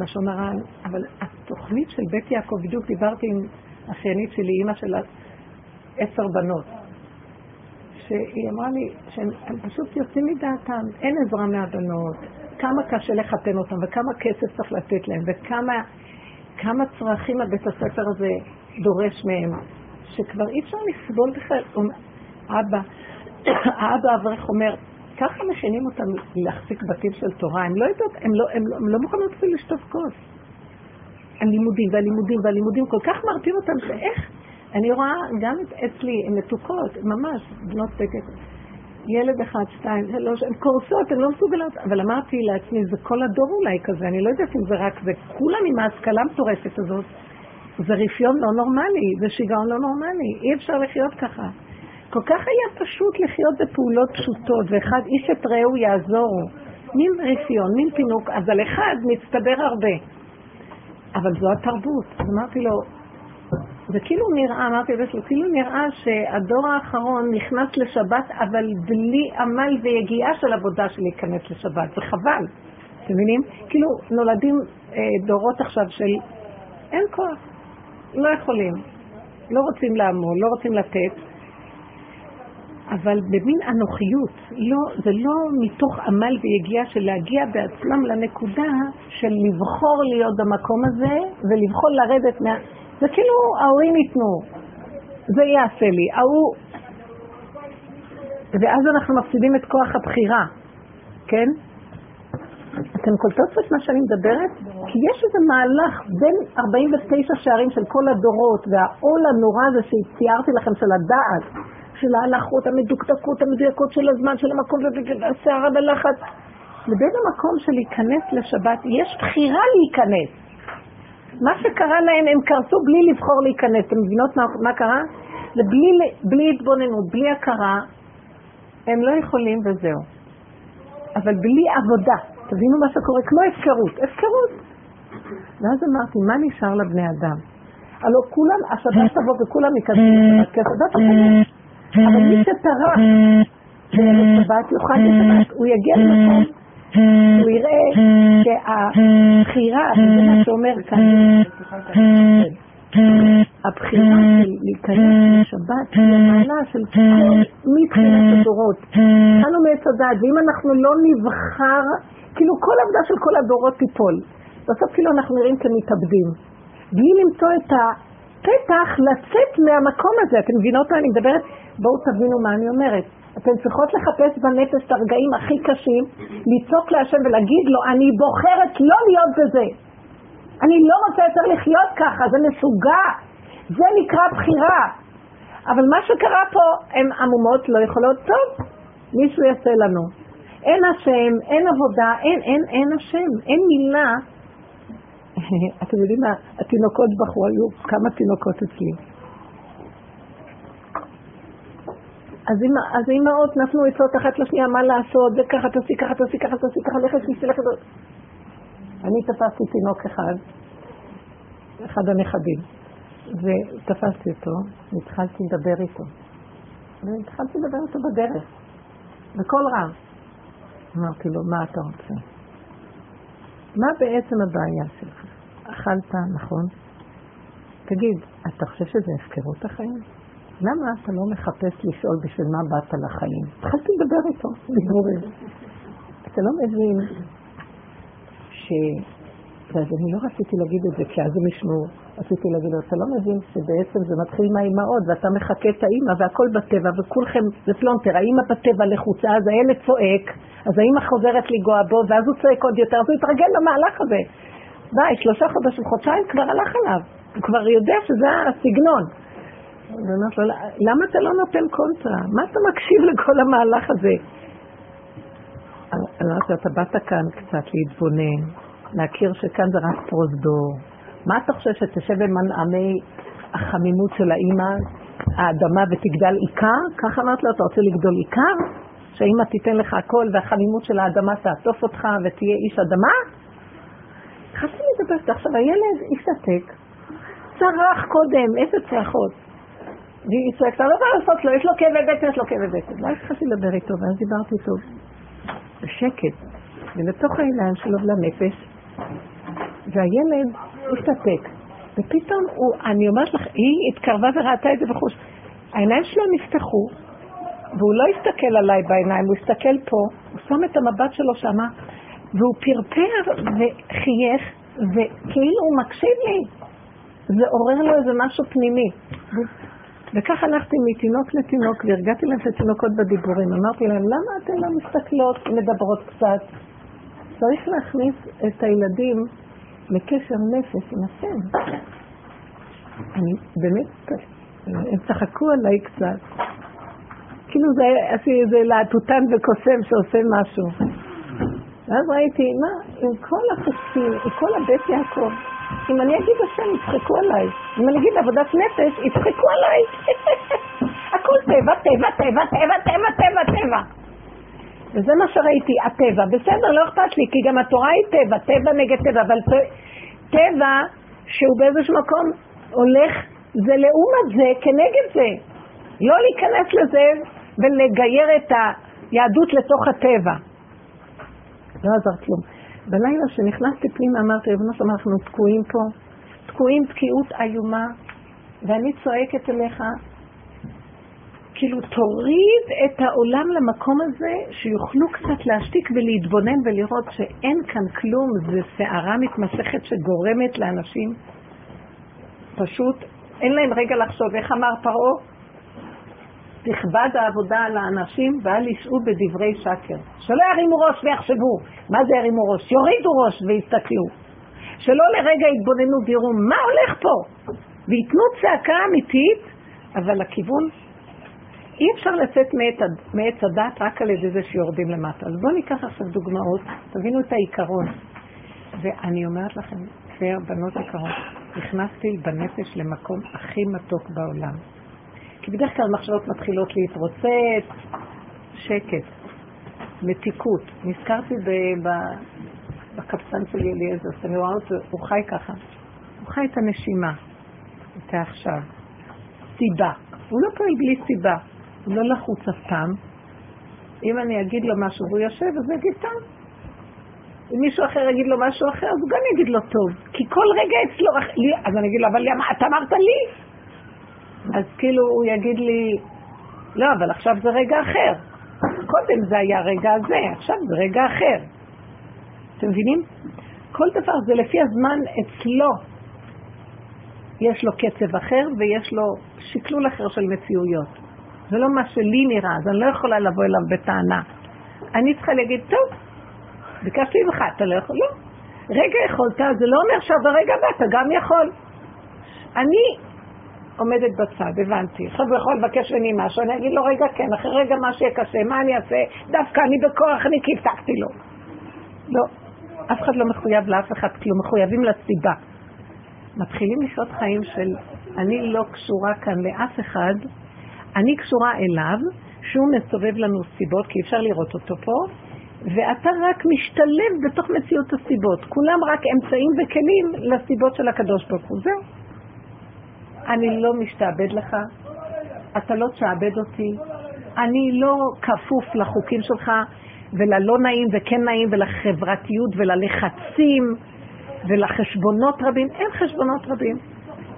לשון הרע, אבל התוכנית של בית יעקב, בדיוק דיברתי עם אחיינית שלי, אימא של עשר בנות, שהיא אמרה לי שהם פשוט יוצאים מדעתם, אין עזרה מהבנות, כמה קשה לחתן אותם וכמה כסף צריך לתת להם וכמה כמה צרכים הבית הספר הזה דורש מהם, שכבר אי אפשר לסבול בכלל. אבא, האבא אברך אומר, ככה מכינים אותם להחזיק בתים של תורה, הם לא יודעות, הם לא, הם לא, הם לא מוכנות אפילו לשטוף כוס. הלימודים והלימודים והלימודים כל כך מרתים אותם שאיך? אני רואה גם אצלי, הן מתוקות, ממש, בנות תקת, ילד אחד, שתיים, שלוש, הן קורסות, הן לא מסוגלות, אבל אמרתי לעצמי, זה כל הדור אולי כזה, אני לא יודעת אם זה רק זה, כולם עם ההשכלה מטורפת הזאת, זה רפיון לא נורמלי, זה שיגעון לא נורמלי, אי אפשר לחיות ככה. כל כך היה פשוט לחיות בפעולות פשוטות, ואחד איש את ראהו יעזור, מין רפיון, מין פינוק, אז על אחד מצטבר הרבה. אבל זו התרבות, אז אמרתי לו, וכאילו נראה, אמרתי בשביל, כאילו נראה שהדור האחרון נכנס לשבת, אבל בלי עמל ויגיעה של עבודה של להיכנס לשבת, זה חבל, אתם מבינים? כאילו נולדים אה, דורות עכשיו של אין כוח, לא יכולים, לא רוצים לעמוד, לא רוצים לתת, אבל במין אנוכיות, לא, זה לא מתוך עמל ויגיעה של להגיע בעצמם לנקודה של לבחור להיות במקום הזה ולבחור לרדת מה... זה כאילו ההורים ייתנו, זה יעשה לי, ההוא... ואז אנחנו מפסידים את כוח הבחירה, כן? אתם קולטות את מה שאני מדברת? כי יש איזה מהלך בין ארבעים ותשע שערים של כל הדורות והעול הנורא הזה שהציירתי לכם של הדעת, של ההלכות, המדוקדקות, המדויקות של הזמן, של המקום והשערה בלחץ, לבין המקום של להיכנס לשבת, יש בחירה להיכנס. מה שקרה להם, הם קרסו בלי לבחור להיכנס. אתם מבינות מה, מה קרה? בלי, בלי התבוננות, בלי הכרה, הם לא יכולים וזהו. אבל בלי עבודה, תבינו מה שקורה, כמו הפקרות, הפקרות. ואז אמרתי, מה נשאר לבני אדם? הלוא כולם, השבת תבוא וכולם יקדשו לשבת, כי השבת תבוא. אבל מי שטרח, שבת יוחד לשבת, הוא יגיע למקום. הוא יראה שהבחירה, זה מה שאומר כאן, הבחירה של להיכנס לשבת היא המעלה של מתחילת הדורות. אנו מצדד, ואם אנחנו לא נבחר, כאילו כל עבודה של כל הדורות תיפול. בסוף כאילו אנחנו נראים כמתאבדים. בלי למצוא את הפתח לצאת מהמקום הזה, אתם מבינות מה אני מדברת? בואו תבינו מה אני אומרת. אתן צריכות לחפש בנפש את הרגעים הכי קשים, לצעוק להשם ולהגיד לו, אני בוחרת לא להיות בזה. אני לא רוצה יותר לחיות ככה, זה משוגע. זה נקרא בחירה. אבל מה שקרה פה, הן עמומות לא יכולות, טוב, מישהו יעשה לנו. אין השם, אין עבודה, אין, אין, אין השם, אין מילה. אתם יודעים מה, התינוקות בחרו, היו כמה תינוקות אצלי. אז אם אז אימאות נפלו עצות אחת לשנייה, מה לעשות, זה ככה תעשי, ככה תעשי, ככה תעשי, ככה לכת מסלכת. אני תפסתי תינוק אחד, אחד הנכדים, ותפסתי אותו, והתחלתי לדבר איתו. והתחלתי לדבר איתו בדרך, בכל רב. אמרתי לו, מה אתה רוצה? מה בעצם הבעיה שלך? אכלת, נכון? תגיד, אתה חושב שזה הפקרות החיים? למה אתה לא מחפש לשאול בשביל מה באת לחיים? התחלתי לדבר איתו, בגרורים. אתה לא מבין ש... אז אני לא רציתי להגיד את זה, כי אז הם ישמעו, רציתי להגיד לו, אתה לא מבין שבעצם זה מתחיל מהאימהות, ואתה מחכה את האימא, והכל בטבע, וכולכם זה פלונטר, האימא בטבע לחוצה, אז הילד צועק, אז האימא חוזרת לגוע בו, ואז הוא צועק עוד יותר, אז הוא יתרגל למהלך הזה. ביי, שלושה חודשים, חודשיים כבר הלך עליו, הוא כבר יודע שזה הסגנון. ואומרת לו, למה אתה לא נותן קונטרה? מה אתה מקשיב לכל המהלך הזה? אני אומרת לו, אתה באת כאן קצת להתבונן, להכיר שכאן זה רק פרוזדור. מה אתה חושב שתשב במנעמי החמימות של האמא, האדמה ותגדל עיקר? ככה אמרת לו, אתה רוצה לגדול עיקר? שהאמא תיתן לך הכל והחמימות של האדמה תעטוף אותך ותהיה איש אדמה? חשתי לדבר שאתה עכשיו, הילד יסתק, צרח קודם, איזה צרחות. והיא צרחת, לא בא לעשות לו, יש לו כאבי בטן, יש לו כאבי בטן. לא התחלתי לדבר איתו, ואז דיברתי איתו בשקט, ולתוך העיניים שלו לנפש, והילד יסתק. ופתאום, הוא, אני אומרת לך, היא התקרבה וראתה את זה בחוש. העיניים שלו נפתחו, והוא לא הסתכל עליי בעיניים, הוא הסתכל פה, הוא שם את המבט שלו שמה, והוא פרפר וחייך, וכאילו הוא מקשיב לי. זה עורר לו איזה משהו פנימי. וכך הלכתי מתינוק לתינוק, והרגעתי להם לתינוקות בדיבורים. אמרתי להם, למה אתן לא מסתכלות, מדברות קצת? צריך להכניס את הילדים לקשר נפש עם השם. אני באמת, הם צחקו עליי קצת. כאילו זה, זה להטוטן וקוסם שעושה משהו. ואז ראיתי, מה, עם כל החוצים, עם כל הבית יעקב, אם אני אגיד השם, יצחקו עליי. אם אני אגיד עבודת נפש, יצחקו עליי. הכל טבע, טבע, טבע, טבע, טבע, טבע, טבע. וזה מה שראיתי, הטבע. בסדר, לא אכפת לי, כי גם התורה היא טבע, טבע נגד טבע, אבל טבע שהוא באיזשהו מקום הולך, זה לעומת זה, כנגד זה. לא להיכנס לזה ולגייר את היהדות לתוך הטבע. לא עזר כלום. בלילה שנכנסתי פנימה אמרתי, רבנו שלמה, אנחנו תקועים פה, תקועים תקיעות איומה, ואני צועקת אליך, כאילו תוריד את העולם למקום הזה, שיוכלו קצת להשתיק ולהתבונן ולראות שאין כאן כלום, זה שערה מתמשכת שגורמת לאנשים, פשוט אין להם רגע לחשוב, איך אמר פרעה? תכבד העבודה על האנשים ואל ישעו בדברי שקר. שלא ירימו ראש ויחשבו. מה זה ירימו ראש? יורידו ראש ויסתכלו. שלא לרגע יתבוננו ויראו מה הולך פה. ויתנו צעקה אמיתית, אבל הכיוון, אי אפשר לצאת מעץ הדת רק על ידי זה שיורדים למטה. אז בואו ניקח עכשיו דוגמאות, תבינו את העיקרון. ואני אומרת לכם, כבר בנות עיקרון, נכנסתי בנפש למקום הכי מתוק בעולם. כי בדרך כלל מחשבות מתחילות להתרוצץ, שקט, מתיקות. נזכרתי בקפצן של אליעזר, אני רואה אותו, הוא חי ככה. הוא חי את הנשימה, את העכשיו. סיבה. הוא לא פועל בלי סיבה. הוא לא לחוץ אף פעם. אם אני אגיד לו משהו והוא יושב, אז אני אגיד טוב. אם מישהו אחר יגיד לו משהו אחר, אז הוא גם יגיד לו טוב. כי כל רגע אצלו, אז אני אגיד לו, אבל אתה אמרת לי? אז כאילו הוא יגיד לי, לא, אבל עכשיו זה רגע אחר. קודם זה היה רגע הזה, עכשיו זה רגע אחר. אתם מבינים? כל דבר זה לפי הזמן אצלו. יש לו קצב אחר ויש לו שקלול אחר של מציאויות. זה לא מה שלי נראה, אז אני לא יכולה לבוא אליו בטענה. אני צריכה להגיד, טוב, ביקשתי לך, אתה לא יכול, לא. רגע יכולת, זה לא אומר שברגע הבא, אתה גם יכול. אני... עומדת בצד, הבנתי. עכשיו הוא יכול לבקש ממני משהו, אני אגיד לו רגע כן, אחרי רגע מה שיהיה קשה, מה אני אעשה? דווקא אני בכוח, אני קיפתקתי לו. לא, אף אחד לא מחויב לאף אחד, כי הוא מחויבים לסיבה. מתחילים לשעות חיים של אני לא קשורה כאן לאף אחד, אני קשורה אליו, שהוא מסובב לנו סיבות, כי אפשר לראות אותו פה, ואתה רק משתלב בתוך מציאות הסיבות. כולם רק אמצעים וכלים לסיבות של הקדוש ברוך הוא. זהו. אני לא משתעבד לך, אתה לא תשעבד אותי, אני לא כפוף לחוקים שלך וללא נעים וכן נעים ולחברתיות וללחצים ולחשבונות רבים. אין חשבונות רבים.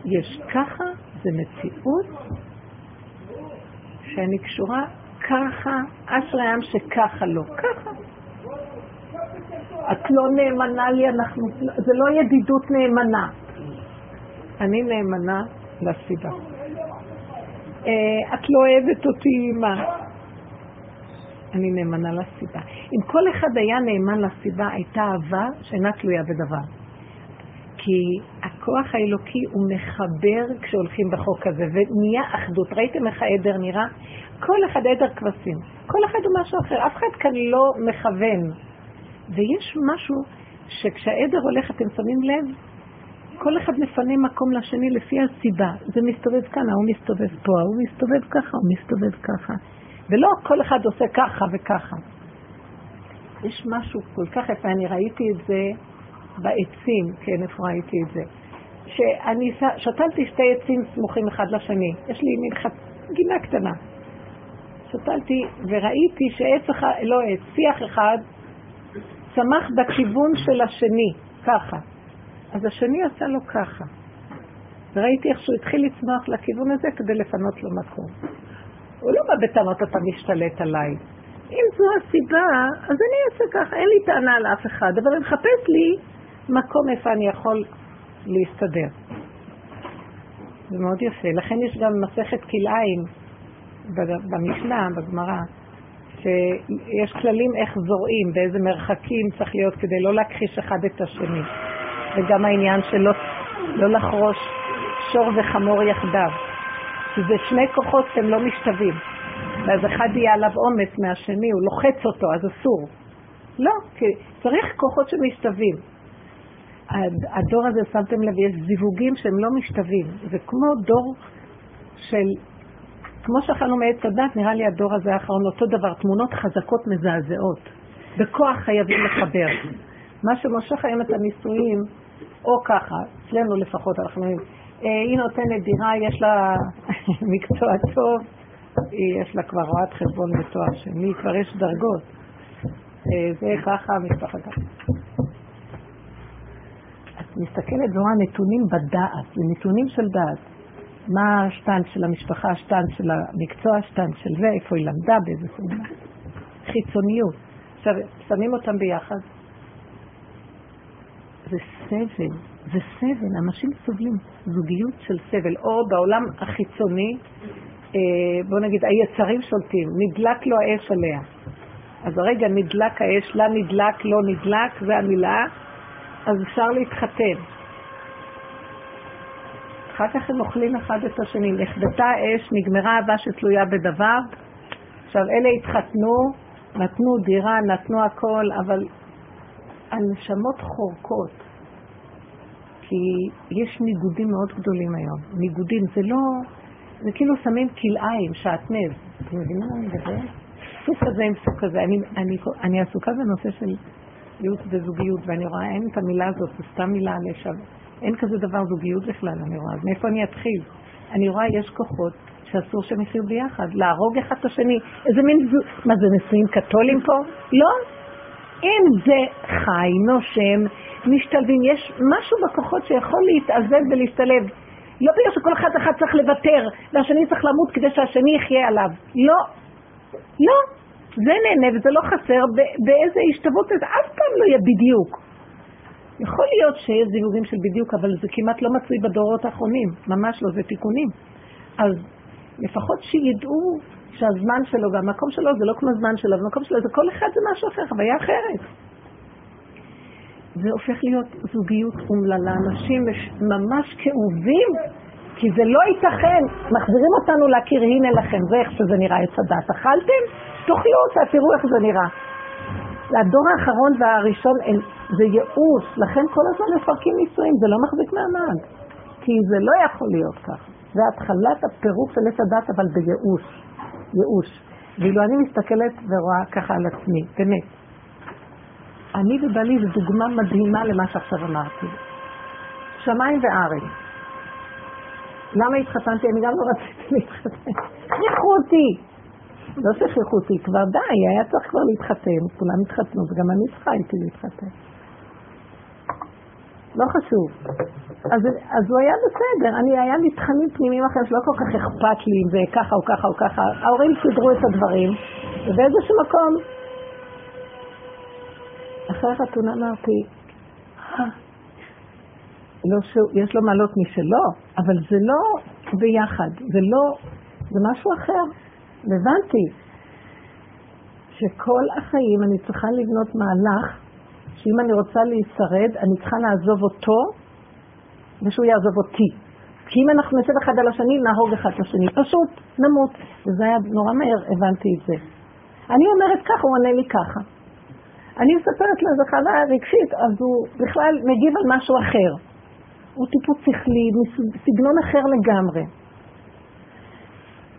יש ככה, זה מציאות שאני קשורה ככה, אשריים שככה לא, ככה. את לא נאמנה לי, אנחנו, זה לא ידידות נאמנה. אני נאמנה לסיבה. את לא אוהבת אותי, מה? אני נאמנה לסיבה. אם כל אחד היה נאמן לסיבה, הייתה אהבה שאינה תלויה בדבר. כי הכוח האלוקי הוא מחבר כשהולכים בחוק הזה, ונהיה אחדות. ראיתם איך העדר נראה? כל אחד עדר כבשים, כל אחד הוא משהו אחר, אף אחד כאן לא מכוון. ויש משהו שכשהעדר הולך, אתם שמים לב, כל אחד מפנה מקום לשני לפי הסיבה. זה מסתובב כאן, הוא מסתובב פה, הוא מסתובב ככה, הוא מסתובב ככה. ולא כל אחד עושה ככה וככה. יש משהו כל כך יפה, אני ראיתי את זה בעצים, כן, איפה ראיתי את זה. שאני שתלתי שתי עצים סמוכים אחד לשני. יש לי מין חצי גינה קטנה. שתלתי וראיתי שעץ אחד, לא עץ, שיח אחד, צמח בכיוון של השני, ככה. אז השני עשה לו ככה. וראיתי איך שהוא התחיל לצמח לכיוון הזה כדי לפנות לו מקום. הוא לא בא בטענות, אתה משתלט עליי. אם זו הסיבה, אז אני אעשה ככה, אין לי טענה על אף אחד, אבל אני מחפש לי מקום איפה אני יכול להסתדר. זה מאוד יפה. לכן יש גם מסכת כלאיים במשנה, בגמרא, שיש כללים איך זורעים, באיזה מרחקים צריך להיות כדי לא להכחיש אחד את השני. וגם העניין שלא לא לחרוש שור וחמור יחדיו. שזה שני כוחות שהם לא משתווים. ואז אחד יהיה עליו אומץ מהשני, הוא לוחץ אותו, אז אסור. לא, כי צריך כוחות שמשתווים. הדור הזה, שמתם לב, יש זיווגים שהם לא משתווים. זה כמו דור של, כמו שאכלנו מעץ הדת, נראה לי הדור הזה האחרון, אותו דבר, תמונות חזקות מזעזעות. בכוח חייבים לחבר. מה שמושך היום את הנישואים, או ככה, אצלנו לפחות, אנחנו אומרים, היא נותנת דירה, יש לה מקצוע טוב, יש לה כבר רואת חשבון בתואר שני, כבר יש דרגות. זה ככה המשפחה ככה. את מסתכלת ורואה נתונים בדעת, זה נתונים של דעת. מה השטן של המשפחה, השטן של המקצוע, השטן של זה, איפה היא למדה, באיזה סוגיה. חיצוניות. עכשיו, שמים אותם ביחד. זה סבל, זה סבל, אנשים סובלים, זוגיות של סבל. או בעולם החיצוני, בוא נגיד, היצרים שולטים, נדלק לו האש עליה. אז הרגע נדלק האש, לא נדלק, לא נדלק, זה המילה, אז אפשר להתחתן. אחר כך הם אוכלים אחד את השני, נחבטה האש, נגמרה האהבה שתלויה בדבר. עכשיו, אלה התחתנו, נתנו דירה, נתנו הכל, אבל הנשמות חורקות, כי יש ניגודים מאוד גדולים היום. ניגודים, זה לא, זה כאילו שמים כלאיים, שעטנז. אתם יודעים מה אני מדבר? סוג כזה עם סוג כזה. אני, אני, אני עסוקה בנושא של ייעוץ וזוגיות, ואני רואה, אין את המילה הזאת, זו סתם מילה לשם. אין כזה דבר זוגיות בכלל, אני רואה. אז מאיפה אני אתחיל? אני רואה, יש כוחות שאסור שהם יחיו ביחד, להרוג אחד את השני. איזה מין זוג, מה זה, נשואים קתולים פה? לא? אם זה חי, נושם, משתלבים, יש משהו בכוחות שיכול להתאזן ולהשתלב. לא בגלל שכל אחד אחד צריך לוותר, והשני צריך למות כדי שהשני יחיה עליו. לא, לא, זה נהנה וזה לא חסר באיזה השתבות, זה אף פעם לא יהיה בדיוק. יכול להיות שיש זיווגים של בדיוק, אבל זה כמעט לא מצוי בדורות האחרונים, ממש לא, זה תיקונים. אז לפחות שידעו שהזמן שלו והמקום שלו זה לא כמו הזמן שלו, והמקום שלו זה כל אחד זה משהו אחר, חוויה אחרת. זה הופך להיות זוגיות אומללה, אנשים ממש כאובים, כי זה לא ייתכן. מחזירים אותנו להכיר, הנה לכם, זה איך שזה נראה, עץ הדת. אכלתם? תאכלו אותה, תראו איך זה נראה. הדור האחרון והראשון זה ייאוש, לכן כל הזמן מפרקים נישואים, זה לא מחזיק מעמד, כי זה לא יכול להיות כך. זה התחלת הפירוק של עץ הדת, אבל בייאוש. ייאוש. ואילו אני מסתכלת ורואה ככה על עצמי, באמת. אני ובעלי זו דוגמה מדהימה למה שעכשיו אמרתי. שמיים וארץ. למה התחתנתי? אני גם לא רציתי להתחתן. שכחו אותי. לא שכחו אותי, כבר די, היה צריך כבר להתחתן. כולם התחתנו, וגם אני צריכה הייתי להתחתן. לא חשוב. אז, אז הוא היה בסדר. אני היה מתחנים פנימים אחרים שלא כל כך אכפת לי אם זה ככה או ככה או ככה. ההורים סדרו את הדברים, ובאיזשהו מקום. אחרי החתונה אמרתי, לא שהוא, יש לו מעלות משלו, אבל זה לא ביחד, זה לא, זה משהו אחר. הבנתי שכל החיים אני צריכה לבנות מהלך, שאם אני רוצה להישרד, אני צריכה לעזוב אותו ושהוא יעזוב אותי. כי אם אנחנו נצא אחד על השני, נהוג אחד לשני. פשוט, נמות. וזה היה נורא מהר, הבנתי את זה. אני אומרת ככה, הוא עונה לי ככה. אני מספרת לו, זה חווה רגשית, אז הוא בכלל מגיב על משהו אחר. הוא טיפוץ שכלי, סגנון אחר לגמרי.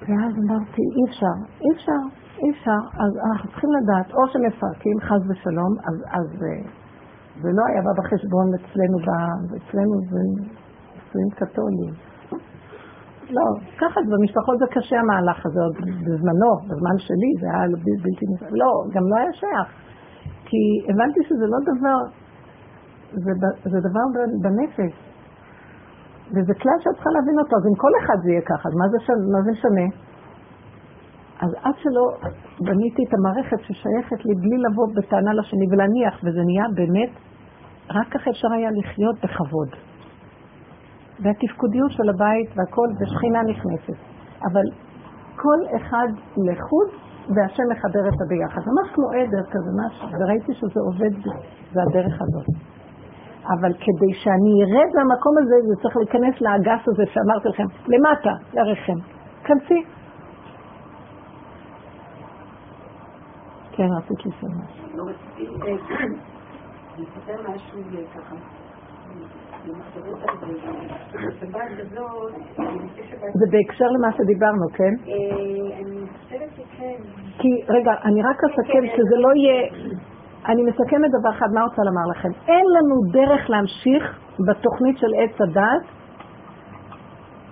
ואז אמרתי, אי אפשר, אי אפשר, אי אפשר. אז אנחנו צריכים לדעת, או שמפרקים, חס ושלום, אז, אז זה לא היה בחשבון אצלנו, אצלנו זה עשויים קתולים. לא, ככה זה במשפחות זה קשה המהלך הזה, בזמנו, בזמן שלי, זה היה בלתי נפלא. לא, גם לא היה שייך. כי הבנתי שזה לא דבר, זה, זה דבר בנפש. וזה כלל שאת צריכה להבין אותו, אז אם כל אחד זה יהיה ככה, מה זה, מה זה שונה? אז עד שלא בניתי את המערכת ששייכת לי בלי לבוא בטענה לשני ולהניח, וזה נהיה באמת, רק ככה אפשר היה לחיות בכבוד. והתפקודיות של הבית והכל, ושכינה נכנסת. אבל כל אחד לחוד, והשם מחבר את הביחד. ממש כמו עדר כזה, משהו, וראיתי שזה עובד, זה הדרך הזאת. אבל כדי שאני ארד למקום הזה, זה צריך להיכנס לאגס הזה שאמרתי לכם, למטה, לרחם. כנסי. כן, רצית לסיים משהו. לא רציתי. אני חושב משהו ככה. אני מחשבת על זה. בבת הזאת... זה בהקשר למה שדיברנו, כן? אני חושבת שכן. כי, רגע, אני רק אסכם שזה לא יהיה... אני מסכמת דבר אחד, מה רוצה לומר לכם? אין לנו דרך להמשיך בתוכנית של עץ הדת,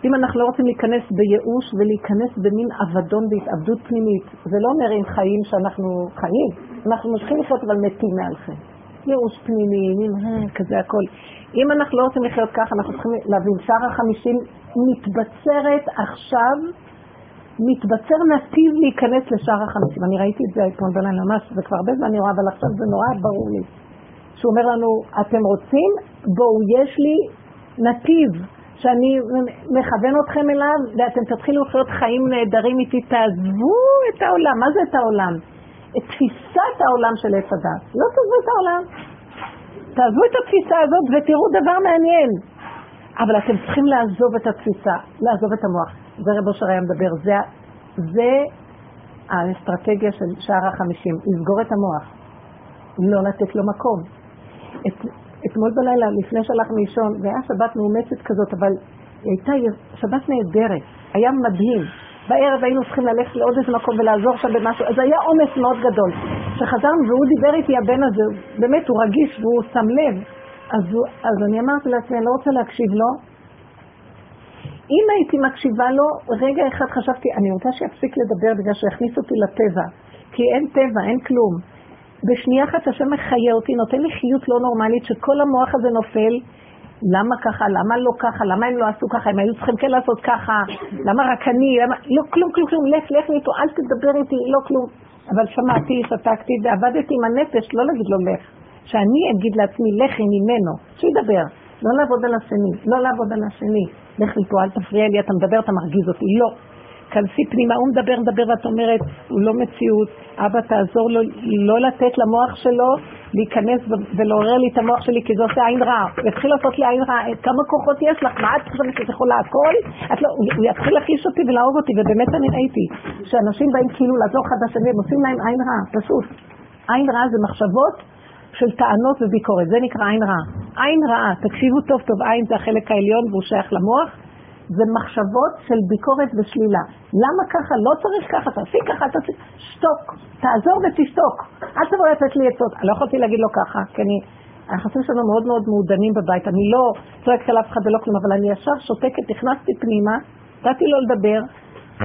אם אנחנו לא רוצים להיכנס בייאוש ולהיכנס במין עבדון והתעבדות פנימית. זה לא אומר עם חיים שאנחנו חיים, אנחנו ממשיכים לחיות אבל מתים מעלכם. ייאוש פנימי, מין, כזה הכל. אם אנחנו לא רוצים לחיות ככה, אנחנו צריכים להבין, שער החמישים מתבצרת עכשיו, מתבצר נתיב להיכנס לשער החמישים. אני ראיתי את זה אתמול בלילה, ממש, זה כבר הרבה זמן אני רואה, אבל עכשיו זה נורא ברור לי. שהוא אומר לנו, אתם רוצים? בואו, יש לי נתיב שאני מכוון אתכם אליו, ואתם תתחילו לחיות חיים נהדרים איתי, תעזבו את העולם. מה זה את העולם? את תפיסת העולם של עץ הדת. לא תעזבו את העולם. תעזבו את התפיסה הזאת ותראו דבר מעניין. אבל אתם צריכים לעזוב את התפיסה, לעזוב את המוח. זה רב אושר היה מדבר, זה, זה האסטרטגיה של שער החמישים, לסגור את המוח, לא לתת לו מקום. את, אתמול בלילה, לפני שהלכנו לישון, והיה שבת מאומצת כזאת, אבל הייתה שבת נהדרת, היה מדהים. בערב היינו צריכים ללכת לעוד איזה מקום ולעזור שם במשהו, אז היה עומס מאוד גדול. כשחזרנו והוא דיבר איתי הבן הזה, באמת הוא רגיש והוא שם לב, אז, אז אני אמרתי לעצמי, אני לא רוצה להקשיב לו. אם הייתי מקשיבה לו, רגע אחד חשבתי, אני רוצה שיפסיק לדבר בגלל שיכניס אותי לטבע, כי אין טבע, אין כלום. בשנייה אחת השם מחיה אותי, נותן לי חיות לא נורמלית שכל המוח הזה נופל. למה ככה? למה לא ככה? למה הם לא עשו ככה? הם היו צריכים כן לעשות ככה? למה רק אני? למה... לא כלום, כלום, כלום, לך, לך איתו, אל תדבר איתי, לא כלום. אבל שמעתי, שתקתי, ועבדתי עם הנפש, לא להגיד לו לך. שאני אגיד לעצמי, לכי ממנו, שידבר, לא לעבוד על השני, לא לעבוד על השני, לכי פה, אל תפריע לי, אתה מדבר, אתה מרגיז אותי, לא. כנסי פנימה, הוא מדבר, מדבר, ואת אומרת, הוא לא מציאות, אבא תעזור לו, לא לתת למוח שלו, להיכנס ולעורר לי את המוח שלי, כי זה עושה עין רע, הוא יתחיל לעשות לי עין רע, כמה כוחות יש לך, מה את חושבת שזה יכול להכל? לא, הוא יתחיל להכיש אותי ולהרוג אותי, ובאמת אני ראיתי, שאנשים באים כאילו לעזור אחד לשני, הם עושים להם עין רע, פשוט. עין רע זה מחשבות, של טענות וביקורת, זה נקרא עין רעה. עין רעה, תקשיבו טוב טוב, עין זה החלק העליון והוא שייך למוח, זה מחשבות של ביקורת ושלילה. למה ככה? לא צריך ככה, תעשי ככה, תעשי, שתוק, תעזור ותשתוק. אל תבואי לתת לי עצות, אני לא יכולתי להגיד לו ככה, כי אני, החסים שלנו מאוד מאוד מעודנים בבית, אני לא צועקת על אף אחד ולא כלום, אבל אני ישר שותקת, נכנסתי פנימה, דעתי לא לדבר,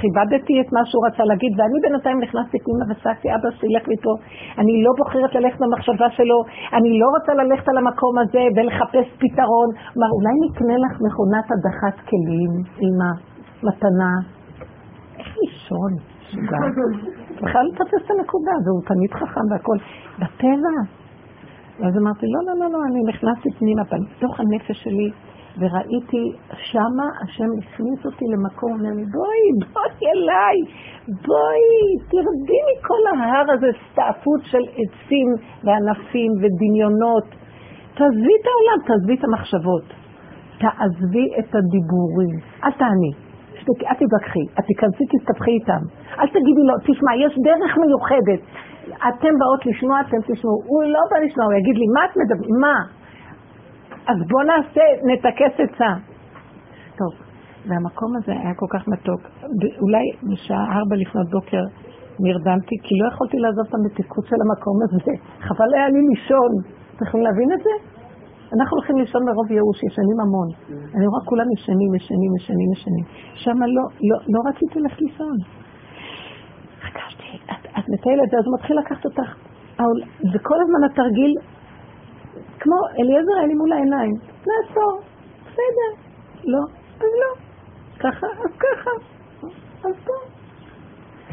חיבדתי את מה שהוא רצה להגיד, ואני בינתיים נכנסתי פנימה וצעקתי, אבא שילך איתו, אני לא בוחרת ללכת במחשבה שלו, אני לא רוצה ללכת על המקום הזה ולחפש פתרון. אמר, אולי נקנה לך מכונת הדחת כלים, אמא, מתנה. איך לישון, שוגע. בכלל תפס את הנקודה, והוא תמיד חכם והכל. בטבע. אז אמרתי, לא, לא, לא, לא, אני נכנסתי פנימה, אבל בתוך הנפש שלי, וראיתי שמה השם הכניס אותי למקום, בואי, בואי אליי, בואי, תרדי מכל ההר הזה, סתעפות של עצים וענפים ודמיונות, תזבי את העולם, תזבי את המחשבות, תעזבי את הדיבורים. אל תעני. אל תבקחי. את תיכנסי, תסתבכי איתם. אל תגידי לו, תשמע, יש דרך מיוחדת. אתם באות לשמוע, אתם תשמעו. הוא לא בא לשמוע, הוא יגיד לי, מה את מדבר? מה? אז בוא נעשה, נתקס עצה. טוב, והמקום הזה היה כל כך מתוק. אולי משעה ארבע לפנות בוקר נרדמתי, כי לא יכולתי לעזוב את המתיקות של המקום הזה. חבל היה לי לישון. צריכים להבין את זה? אנחנו הולכים לישון מרוב יאוש, ישנים המון. אני רואה כולם ישנים, ישנים, ישנים, ישנים. שם לא, לא, לא רציתי לך לישון. חגשתי, את, את מטיילת, אז מתחיל לקחת אותך. וכל הזמן התרגיל, כמו אליעזר היה לי מול העיניים. נעשור, בסדר. לא, אז לא. ככה, אז ככה. אז טוב.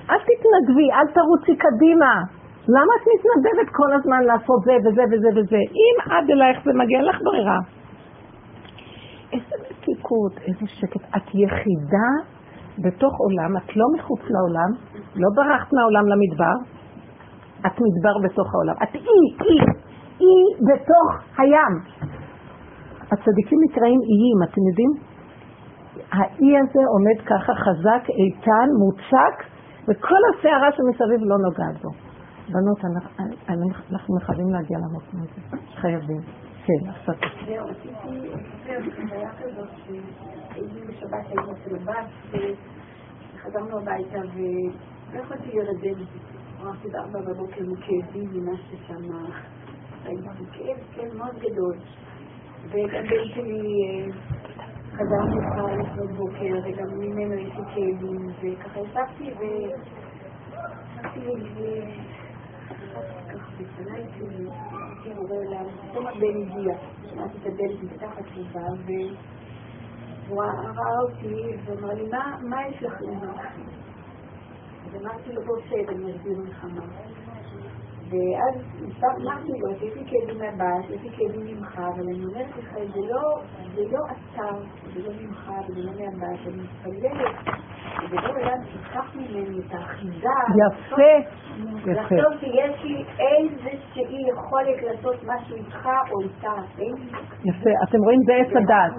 אל תתנדבי, אל תרוצי קדימה. למה את מתנדבת כל הזמן לעשות זה וזה וזה וזה? אם עד אלייך זה מגיע לך ברירה. איזה מתיקות, איזה שקט. את יחידה בתוך עולם, את לא מחוץ לעולם, לא ברחת מהעולם למדבר, את מדבר בתוך העולם. את אי, אי, אי בתוך הים. הצדיקים נקראים איים, אתם יודעים? האי הזה עומד ככה חזק, איתן, מוצק, וכל השערה שמסביב לא נוגעת בו. בנות, אנחנו מחייבים להגיע למות מזה. חייבים. כן, עכשיו. זהו, רציתי לספר חוויה כזאת שהייתי בשבת, הייתי אצל הבת, וחזרנו הביתה ולא יכולתי לרדת. אמרתי בארבע בבוקר מכאבים ממה ששם הייתי כאב, כאב מאוד גדול. וגם הייתי לי, חזרתי כבר לפנות בוקר, וגם ממנו הייתי כאבים, וככה הספתי ו... הספתי לי... כשנה הייתי מורה עולם, תומד בן הגיע, שמעתי את הדלת מתחת לבא והוא ראה אותי ואמר לי, מה יש לך לומר? אז אמרתי לו, בסדר, אני אסביר לך מה. ואז אמרתי לו, יש לי כאבים מהבית, יש לי כאבים ממך, אבל אני אומרת לך, זה לא עצר, זה לא ממך, זה לא מהבית, אני מתפללת, זה לא עולם שצריך ממני את האחיזה. יפה. לחשוב שיש לי איזושהי יכולת לעשות משהו איתך או איתה. יפה, אתם רואים זה עץ הדעת.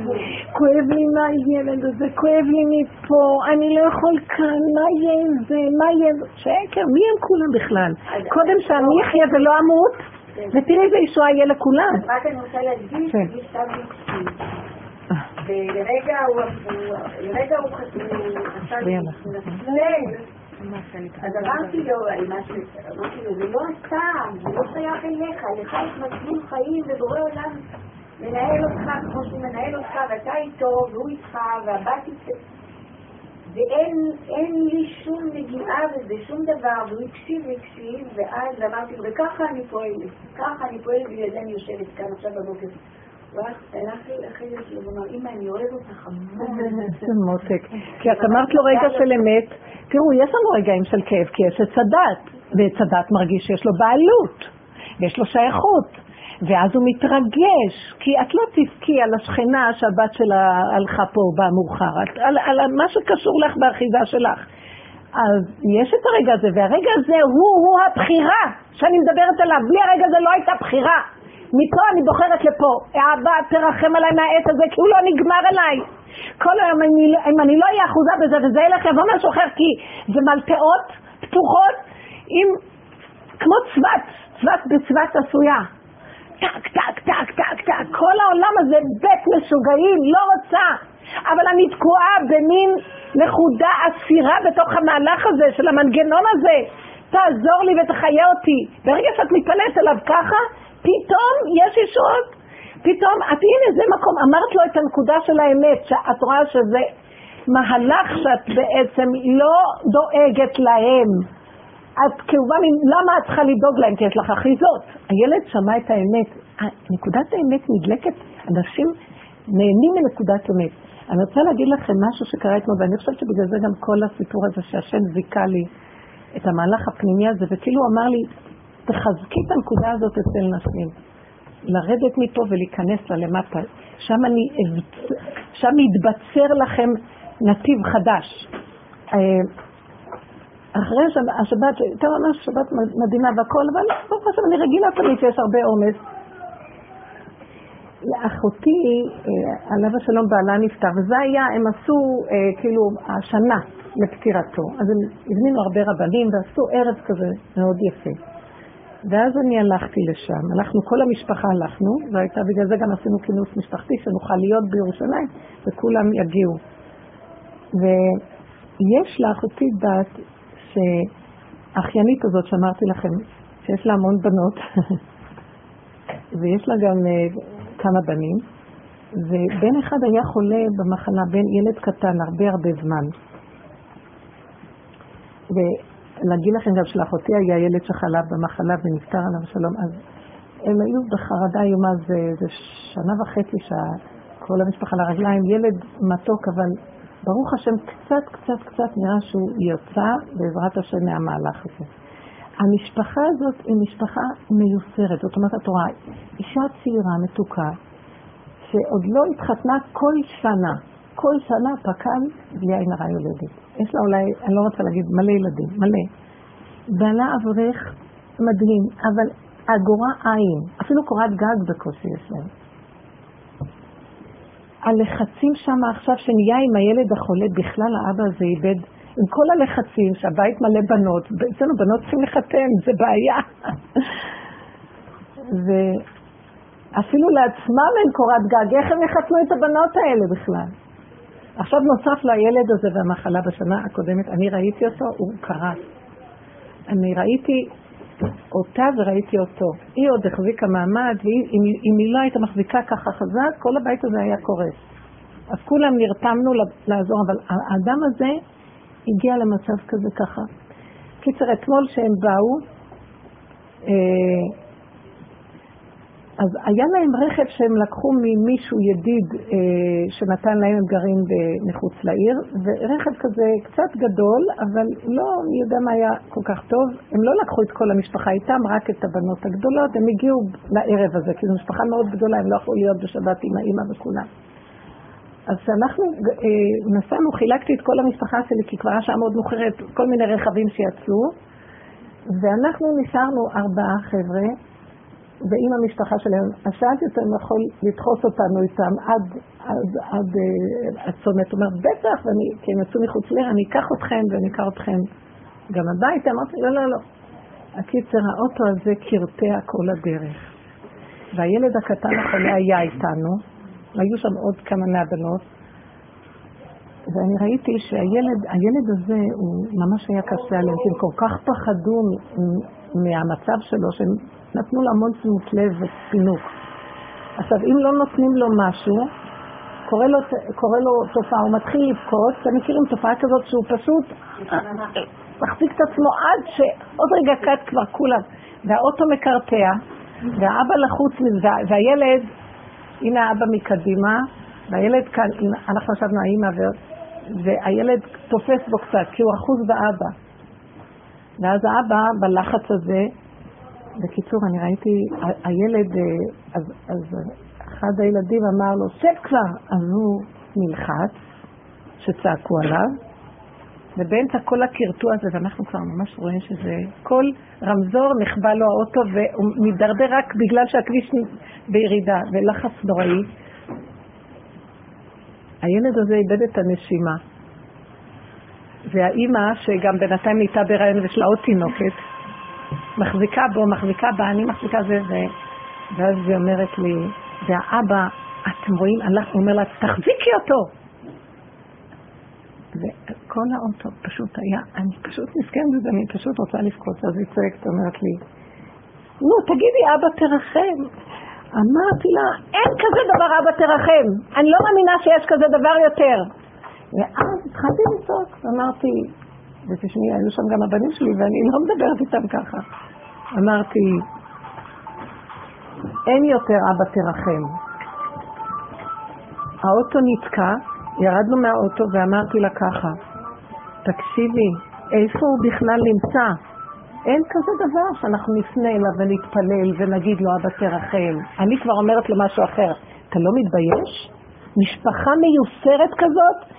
כואב לי מה הילד הזה, כואב לי מפה, אני לא יכול כאן, מה יהיה זה, מה יהיה זה. שקר, מי הם כולם בכלל? קודם שאני אחיה ולא אמות, ותראי איזה ישועה יהיה לכולם. רק אני רוצה להגיד, מי שם מקצים. ולרגע הוא חסר לי, הוא נפלא. אז אמרתי לו, זה לא סתם, זה לא שייך אליך, לך יש מסלול חיים ובורא עולם מנהל אותך כמו שהוא מנהל אותך ואתה איתו והוא איתך והבת איתך ואין לי שום נגיעה וזה שום דבר והוא הקשיב והקשיב ואז אמרתי לו, וככה אני פועלת, ככה אני פועלת בגלל זה אני יושבת כאן עכשיו בבוקר אמא אני אוהב אותך זה מותק כי את אמרת לו רגע של אמת תראו יש לנו רגעים של כאב כי יש הצדת והצדת מרגיש שיש לו בעלות ויש לו שייכות ואז הוא מתרגש כי את לא תפקי על השכנה שהבת שלה הלכה פה במאוחר על מה שקשור לך באחיזה שלך אז יש את הרגע הזה והרגע הזה הוא הבחירה שאני מדברת עליו בלי הרגע הזה לא הייתה בחירה מפה אני בוחרת לפה, אבא תרחם עליי מהעת הזה כי הוא לא נגמר עליי. כל היום אני, אם אני לא אהיה אחוזה בזה וזה ילך יבוא משהו אחר כי זה מלטאות פתוחות עם, כמו צוות, צוות בצוות עשויה. טק טק טק טק טק, כל העולם הזה בית משוגעים, לא רוצה. אבל אני תקועה במין נקודה עשירה בתוך המהלך הזה של המנגנון הזה. תעזור לי ותחיה אותי. ברגע שאת מתפלט עליו ככה, פתאום יש ישועות, פתאום, את הנה זה מקום, אמרת לו את הנקודה של האמת, שאת רואה שזה מהלך שאת בעצם לא דואגת להם. את כאובן, למה את צריכה לדאוג להם? כי יש לך אחיזות. הילד שמע את האמת, נקודת האמת נדלקת, אנשים נהנים מנקודת אמת. אני רוצה להגיד לכם משהו שקרה אתמול, ואני חושבת שבגלל זה גם כל הסיפור הזה שהשם זיקה לי את המהלך הפנימי הזה, וכאילו אמר לי, תחזקי את הנקודה הזאת אצל נשים, לרדת מפה ולהיכנס לה למטה, שם, אני, שם יתבצר לכם נתיב חדש. אחרי השבת, הייתה ממש שבת מדהימה והכל, אבל עכשיו אני רגילה תמיד שיש הרבה עומס. לאחותי, עליו השלום בעלה נפטר, וזה היה, הם עשו כאילו השנה לפטירתו. אז הם הזמינו הרבה רבנים ועשו ערב כזה מאוד יפה. ואז אני הלכתי לשם, הלכנו, כל המשפחה הלכנו, והייתה בגלל זה גם עשינו כינוס משפחתי שנוכל להיות בירושלים, וכולם יגיעו. ויש לאחותי בת שהאחיינית הזאת שאמרתי לכם, שיש לה המון בנות, ויש לה גם כמה בנים, ובן אחד היה חולה במחלה, בן ילד קטן, הרבה הרבה זמן. ולהגיד לכם גם שלאחותי היה ילד שחלה במחלה ונפטר עליו שלום, אז הם היו בחרדה יומה, זה, זה שנה וחצי שכל המשפחה לרגליים, ילד מתוק, אבל ברוך השם קצת קצת קצת נראה שהוא יוצא בעזרת השם מהמהלך הזה. המשפחה הזאת היא משפחה מיוסרת, זאת אומרת התורה, אישה צעירה, מתוקה, שעוד לא התחתנה כל שנה, כל שנה פקן בלי עין הרע יולדת. יש לה אולי, אני לא רוצה להגיד, מלא ילדים, מלא. בעלה אברך מדהים, אבל אגורה עין, אפילו קורת גג בקושי יש להם. הלחצים שם עכשיו שנהיה עם הילד החולה, בכלל האבא הזה איבד, עם כל הלחצים שהבית מלא בנות, אצלנו בנות צריכים לחתן, זה בעיה. ואפילו לעצמם אין קורת גג, איך הם יחתנו את הבנות האלה בכלל? עכשיו נוסף לילד הזה והמחלה בשנה הקודמת, אני ראיתי אותו, הוא קרס. אני ראיתי אותה וראיתי אותו. היא עוד החזיקה מעמד, ואם היא לא הייתה מחזיקה ככה חזק, כל הבית הזה היה קורס. אז כולם נרתמנו לעזור, אבל האדם הזה הגיע למצב כזה ככה. קיצר, אתמול שהם באו, אז היה להם רכב שהם לקחו ממישהו ידיד שנתן להם, הם גרים מחוץ לעיר, ורכב כזה קצת גדול, אבל לא יודע מה היה כל כך טוב. הם לא לקחו את כל המשפחה איתם, רק את הבנות הגדולות, הם הגיעו לערב הזה, כי זו משפחה מאוד גדולה, הם לא יכולו להיות בשבת עם האמא וכולם. אז אנחנו נסענו, חילקתי את כל המשפחה שלי, כי כבר השעה מאוד מאוחרת, כל מיני רכבים שיצאו, ואנחנו נשארנו ארבעה חבר'ה, ועם המשפחה שלהם, השאלתי אותם יכול לדחוס אותנו איתם עד, עד, עד, עד צומת, הוא אומר, בטח, ואני, כי הם יצאו מחוץ ליר, אני אקח אתכם ואני אקח אתכם גם הביתה, אמרתי, לא, לא, לא. הקיצר, האוטו הזה קרטע כל הדרך. והילד הקטן החולה היה איתנו, היו שם עוד כמה מהבנות, ואני ראיתי שהילד, הילד הזה הוא ממש היה קשה עליהם, כי הם כל כך פחדו מהמצב שלו, שהם נתנו לו המון תשומת לב ופינוק. עכשיו, אם לא נותנים לו משהו, קורא לו, קורא לו תופעה, הוא מתחיל לבכות, אתם מכירים תופעה כזאת שהוא פשוט מחזיק את עצמו עד שעוד רגע קט כבר כולם, והאוטו מקרטע, והאבא לחוץ מזה, והילד, הנה האבא מקדימה, והילד כאן, אנחנו חשבנו האמא, והילד תופס בו קצת, כי הוא אחוז באבא. ואז האבא בלחץ הזה, בקיצור, אני ראיתי, הילד, אז, אז אחד הילדים אמר לו, שב כבר, אז הוא נלחץ, שצעקו עליו, ובאמצע כל הקרטוע הזה, ואנחנו כבר ממש רואים שזה, כל רמזור נכבה לו האוטו, והוא מדרדר רק בגלל שהכביש בירידה, ולחץ נוראי. הילד הזה איבד את הנשימה, והאימא, שגם בינתיים הייתה ברעיון ושלה עוד תינוקת, מחזיקה בו, מחזיקה בה, אני מחזיקה זה, ו... ואז היא אומרת לי, והאבא, אתם רואים, הלך, הוא אומר לה, תחזיקי אותו! וכל האוטו פשוט היה, אני פשוט מסכנת את זה, אני פשוט רוצה לבכות, אז היא צועקת, אומרת לי, נו, תגידי, אבא תרחם. אמרתי לה, אין כזה דבר, אבא תרחם. אני לא מאמינה שיש כזה דבר יותר. ואז התחלתי לצעוק, ואמרתי, ותשמעי, היו שם גם הבנים שלי, ואני לא מדברת איתם ככה. אמרתי, אין יותר אבא תרחם. האוטו נתקע, ירדנו מהאוטו ואמרתי לה ככה, תקשיבי, איפה הוא בכלל נמצא? אין כזה דבר שאנחנו נפנה אליו ונתפלל ונגיד לו אבא תרחם. אני כבר אומרת לו משהו אחר, אתה לא מתבייש? משפחה מיוסרת כזאת?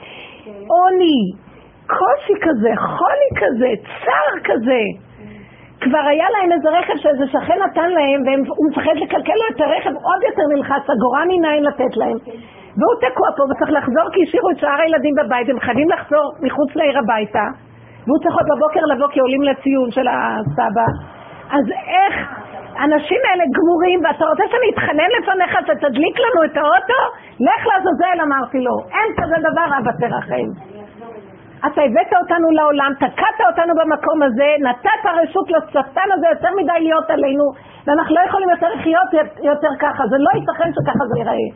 עוני! קושי כזה, חולי כזה, צער כזה. כבר היה להם איזה רכב שאיזה שכן נתן להם, והוא מפחד לקלקל לו את הרכב, עוד יותר נלחץ, הגורם עיניים לתת להם. והוא תקוע פה, וצריך לחזור כי השאירו את שאר הילדים בבית, הם חייבים לחזור מחוץ לעיר הביתה, והוא צריך עוד בבוקר לבוא כי עולים לציון של הסבא. אז איך אנשים האלה גמורים, ואתה רוצה שאני אתחנן לפניך שתדליק לנו את האוטו? לך לעזאזל, אמרתי לו, אין כזה דבר, אבא תרחם. אתה הבאת אותנו לעולם, תקעת אותנו במקום הזה, נתת הרשות לשטן הזה יותר מדי להיות עלינו, ואנחנו לא יכולים יותר לחיות יותר ככה, זה לא ייתכן שככה זה ייראה.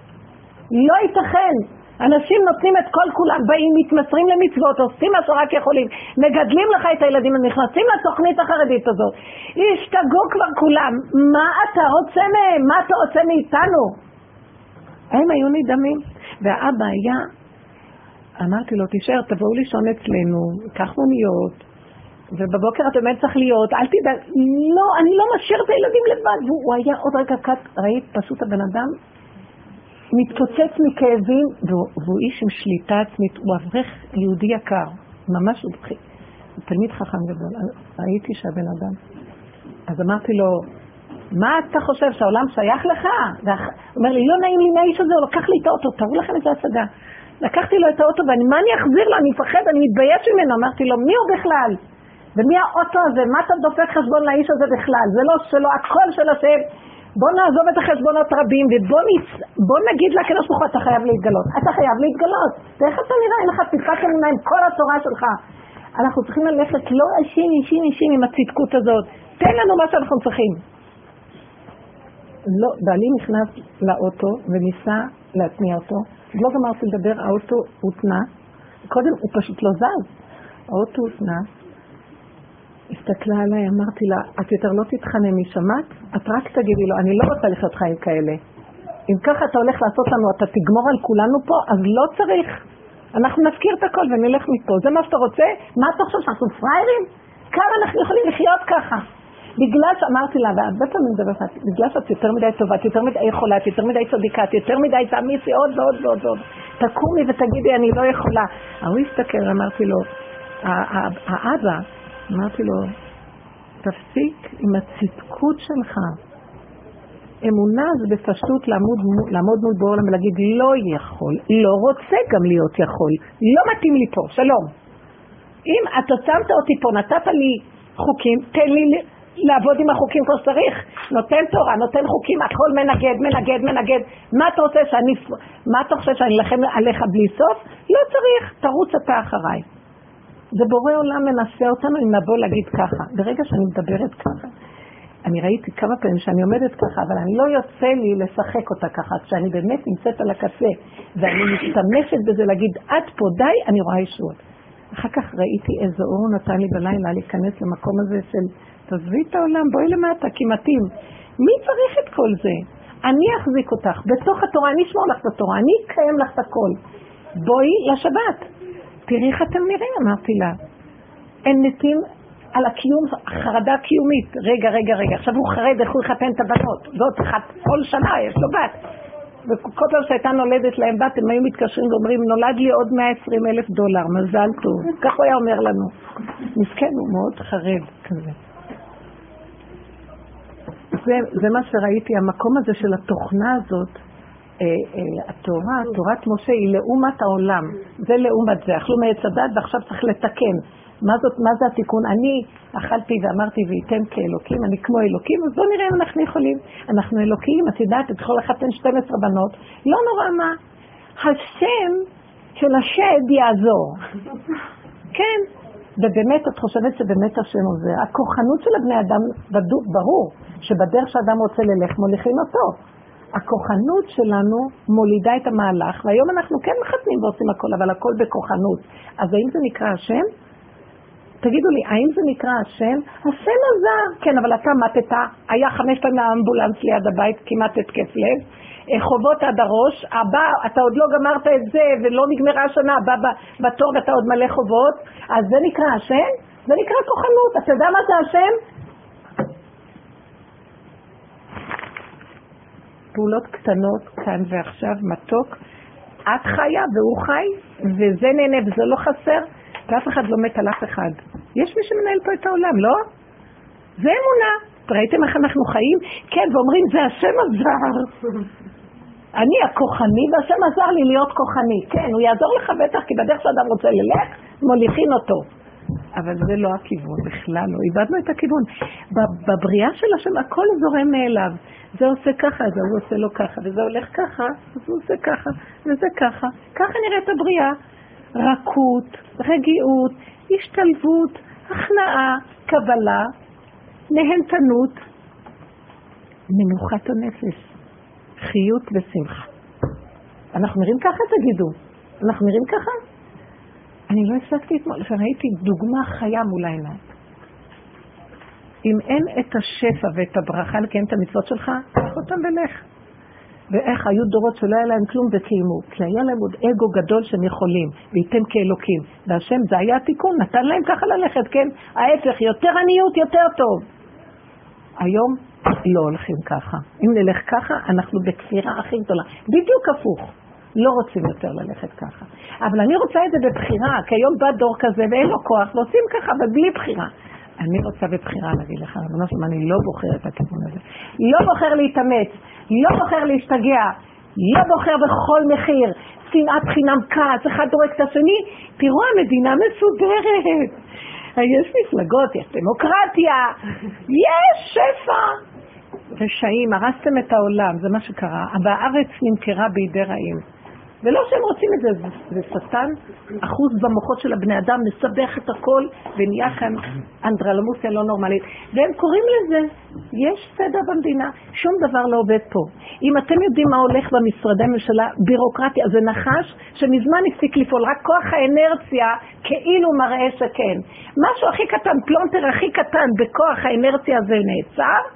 לא ייתכן. אנשים נותנים את כל כולם, באים, מתמסרים למצוות, עושים מה שרק יכולים, מגדלים לך את הילדים, נכנסים לתוכנית החרדית הזאת. השתגעו כבר כולם, מה אתה רוצה מהם? מה אתה רוצה מאיתנו? הם היו נדמים, והאבא היה... אמרתי לו, תישאר, תבואו לישון אצלנו, כך מוניות, ובבוקר את באמת צריך להיות, אל תדאג, לא, אני לא משאיר את הילדים לבד. הוא היה עוד רגע קט, ראית פשוט הבן אדם, מתפוצץ מכאבים, והוא, והוא איש עם שליטה עצמית, הוא אברך יהודי יקר, ממש הוא בכי, תלמיד חכם גדול, ראיתי שהבן אדם. אז אמרתי לו, מה אתה חושב שהעולם שייך לך? הוא אומר לי, לא נעים לי מהאיש הזה, הוא לקח לי את האוטו, תראו לכם את זה הצגה. לקחתי לו את האוטו ואני, מה אני אחזיר לו? אני מפחד, אני מתבייש ממנו. אמרתי לו, מי הוא בכלל? ומי האוטו הזה? מה אתה דופק חשבון לאיש הזה בכלל? זה לא שלו, הכל של השם. בוא נעזוב את החשבונות רבים ובוא נצ... בוא נגיד לה כנוס מוכו, אתה חייב להתגלות. אתה חייב להתגלות. ואיך אתה נראה? אין לך תפקת ממנה עם כל התורה שלך. אנחנו צריכים ללכת לא אישים, אישים, אישים עם הצדקות הזאת. תן לנו מה שאנחנו צריכים. לא, בעלי נכנס לאוטו וניסה להתניע אותו. לא גמרתי לדבר, האוטו הותנה. קודם הוא פשוט לא זז. האוטו הותנה. הסתכלה עליי, אמרתי לה, את יותר לא תתחנה משמת, את רק תגידי לו, אני לא רוצה לחיות חיים כאלה. אם ככה אתה הולך לעשות לנו, אתה תגמור על כולנו פה, אז לא צריך. אנחנו נזכיר את הכל ונלך מפה. זה מה שאתה רוצה? מה אתה חושב? אנחנו פריירים? כמה אנחנו יכולים לחיות ככה? בגלל שאמרתי לה, והבאת המדברת, בגלל שאת יותר מדי טובה, יותר מדי יכולה, יותר מדי צדיקה, יותר מדי תעמיסי עוד ועוד ועוד ועוד. תקומי ותגידי, אני לא יכולה. הוא הסתכל, אמרתי לו, האבא, אמרתי לו, תפסיק עם הצדקות שלך. אמונה זה בפשטות לעמוד מול בעולם ולהגיד, לא יכול, לא רוצה גם להיות יכול, לא מתאים לי פה, שלום. אם אתה שמת אותי פה, נתת לי חוקים, תן לי... לעבוד עם החוקים כמו שצריך, נותן תורה, נותן חוקים, הכל מנגד, מנגד, מנגד. מה אתה רוצה שאני, מה אתה חושב שאני אלחם עליך בלי סוף? לא צריך, תרוץ אתה אחריי. זה בורא עולם מנסה אותנו אם נבוא להגיד ככה. ברגע שאני מדברת ככה, אני ראיתי כמה פעמים שאני עומדת ככה, אבל אני לא יוצא לי לשחק אותה ככה, כשאני באמת נמצאת על הקצה, ואני משתמשת בזה להגיד, עד פה די, אני רואה ישועות. אחר כך ראיתי איזה אור נתן לי בלילה להיכנס למקום הזה של תעזבי את העולם, בואי למטה, כי מתאים. מי צריך את כל זה? אני אחזיק אותך, בתוך התורה, אני אשמור לך את התורה, אני אקיים לך את הכל. בואי לשבת. תראי איך אתם נראים, אמרתי לה. הם נתים על הקיום, החרדה הקיומית. רגע, רגע, רגע, עכשיו הוא חרד איך הוא יחתן את הבנות. זאת אחת, כל שנה יש לו בת. וכל פעם שהייתה נולדת להם בת, הם היו מתקשרים ואומרים, נולד לי עוד מאה ועשרים אלף דולר, מזל טוב. כך הוא היה אומר לנו. מסכן, הוא מאוד חרד כזה. זה, זה מה שראיתי, המקום הזה של התוכנה הזאת, אה, אה, התורה, תורת משה היא לעומת העולם, זה לעומת זה, אכלו מהצדת ועכשיו צריך לתקן. מה, זאת, מה זה התיקון? אני אכלתי ואמרתי וייתם כאלוקים, אני כמו אלוקים, אז בוא נראה אם אנחנו יכולים. אנחנו אלוקים, את יודעת, את יכולה לחתן שתים עשרה בנות, לא נורא מה, השם של השד יעזור. כן, ובאמת את חושבת שבאמת השם עוזר, הכוחנות של הבני אדם בדוק ברור. שבדרך שאדם רוצה ללך מוליכים אותו. הכוחנות שלנו מולידה את המהלך, והיום אנחנו כן מחתנים ועושים הכל, אבל הכל בכוחנות. אז האם זה נקרא השם? תגידו לי, האם זה נקרא השם? השם עזר. כן, אבל אתה מתת, היה חמש פעמים האמבולנס ליד הבית, כמעט התקף לב, חובות עד הראש, הבא, אתה עוד לא גמרת את זה, ולא נגמרה השנה, הבא בתור ואתה עוד מלא חובות, אז זה נקרא השם? זה נקרא כוחנות. אתה יודע מה זה השם? פעולות קטנות, כאן ועכשיו, מתוק, את חיה והוא חי, וזה נהנה וזה לא חסר, ואף אחד לא מת על אף אחד. יש מי שמנהל פה את העולם, לא? זה אמונה. ראיתם איך אנחנו חיים? כן, ואומרים, זה השם עזר. אני הכוחני, והשם עזר לי להיות כוחני. כן, הוא יעזור לך בטח, כי בדרך שאדם רוצה ללך, מוליכים אותו. אבל זה לא הכיוון, בכלל לא. איבדנו את הכיוון. בבריאה של השם, הכל זורם מאליו. זה עושה ככה, זה הוא עושה לו ככה, וזה הולך ככה, אז הוא עושה ככה, וזה ככה. ככה נראית הבריאה. רכות, רגיעות, השתלבות, הכנעה, קבלה, נהנתנות, מנוחת הנפש, חיות ושמחה. אנחנו נראים ככה, תגידו. אנחנו נראים ככה? אני לא הספקתי אתמול, שראיתי דוגמה חיה מול העיניי. אם אין את השפע ואת הברכה לקיים את המצוות שלך, תלך אותם ולך. ואיך היו דורות שלא היה להם כלום וקיימו, כי היה להם עוד אגו גדול שהם יכולים, וייתם כאלוקים. והשם זה היה התיקון, נתן להם ככה ללכת, כן? ההפך, יותר עניות, יותר טוב. היום לא הולכים ככה. אם נלך ככה, אנחנו בכפירה הכי גדולה. בדיוק הפוך. לא רוצים יותר ללכת ככה. אבל אני רוצה את זה בבחירה, כי היום בא דור כזה ואין לו כוח, ועושים ככה, אבל בלי בחירה. אני רוצה בבחירה להגיד לך, רבונו שלמה, אני לא בוחר את הכיוון הזה. לא בוחר להתאמץ, לא בוחר להשתגע, לא בוחר בכל מחיר, שנאת חינם כעס, אחד דורק את השני, תראו המדינה מסודרת. יש מפלגות, יש דמוקרטיה, יש שפע. רשעים, הרסתם את העולם, זה מה שקרה, אבל הארץ נמכרה בידי רעים. ולא שהם רוצים את זה, זה שטן, אחוז במוחות של הבני אדם, מסבך את הכל, ונהיה כאן אנדרלמוסיה לא נורמלית. והם קוראים לזה, יש סדר במדינה, שום דבר לא עובד פה. אם אתם יודעים מה הולך במשרדי ממשלה, בירוקרטיה, זה נחש שמזמן הפסיק לפעול, רק כוח האנרציה כאילו מראה שכן. משהו הכי קטן, פלונטר הכי קטן, בכוח האנרציה זה נעצר,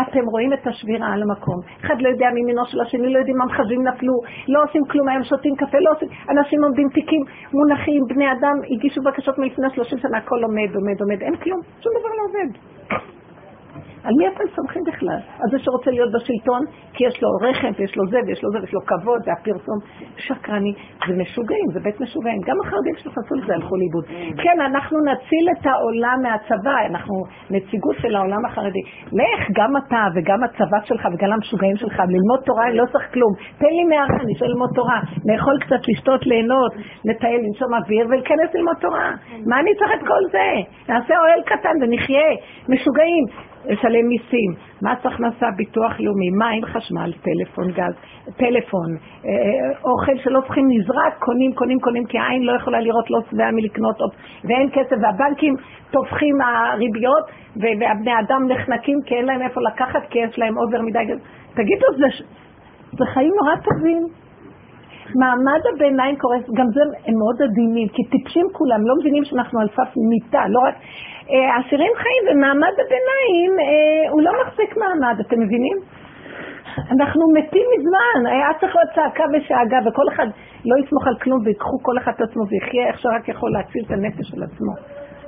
אתם רואים את השבירה על המקום. אחד לא יודע מימינו של השני, לא יודעים מה מחזים נפלו, לא עושים כלום, הם שותים קפה, לא עושים, אנשים עומדים תיקים, מונחים, בני אדם, הגישו בקשות מלפני שלושים שנה, הכל עומד, עומד, עומד, אין כלום, שום דבר לא עובד. על מי אתם סומכים בכלל? אז זה שרוצה להיות בשלטון, כי יש לו רחם, ויש לו זה, ויש לו זה, ויש לו כבוד, והפרסום שקרני, זה משוגעים, זה בית משוגעים. גם החרדים שחסו לזה הלכו לאיבוד. כן, אנחנו נציל את העולם מהצבא, אנחנו נציגות של העולם החרדי. לך גם אתה וגם הצבא שלך וגם המשוגעים שלך, ללמוד תורה, אני לא צריך כלום. תן לי מערה, אני שואל ללמוד תורה, לאכול קצת, לשתות, ליהנות, לטייל, לנשום אוויר, ולכנס ללמוד תורה. מה אני צריך את כל זה? נעשה אוהל קטן ונחיה, משוגעים. לשלם מיסים, מס הכנסה, ביטוח לאומי, מים, חשמל, טלפון, גז, טלפון, אוכל שלא צריכים נזרק, קונים, קונים, קונים, כי העין לא יכולה לראות, לא שבעה מלקנות, ואין כסף, והבנקים תופחים הריביות, והבני אדם נחנקים, כי אין להם איפה לקחת, כי יש להם עובר מדי. תגידו, זה, זה חיים נורא טובים. מעמד הביניים קורס, גם זה הם מאוד עדינים, כי טיפשים כולם, לא מבינים שאנחנו על סף מיטה, לא רק... עשירים חיים ומעמד הביניים, אה, הוא לא מחזיק מעמד, אתם מבינים? אנחנו מתים מזמן, היה צריך להיות צעקה ושאגה, וכל אחד לא יסמוך על כלום, ויקחו כל אחד את עצמו ויחיה, איך שרק יכול להציל את הנפש של עצמו.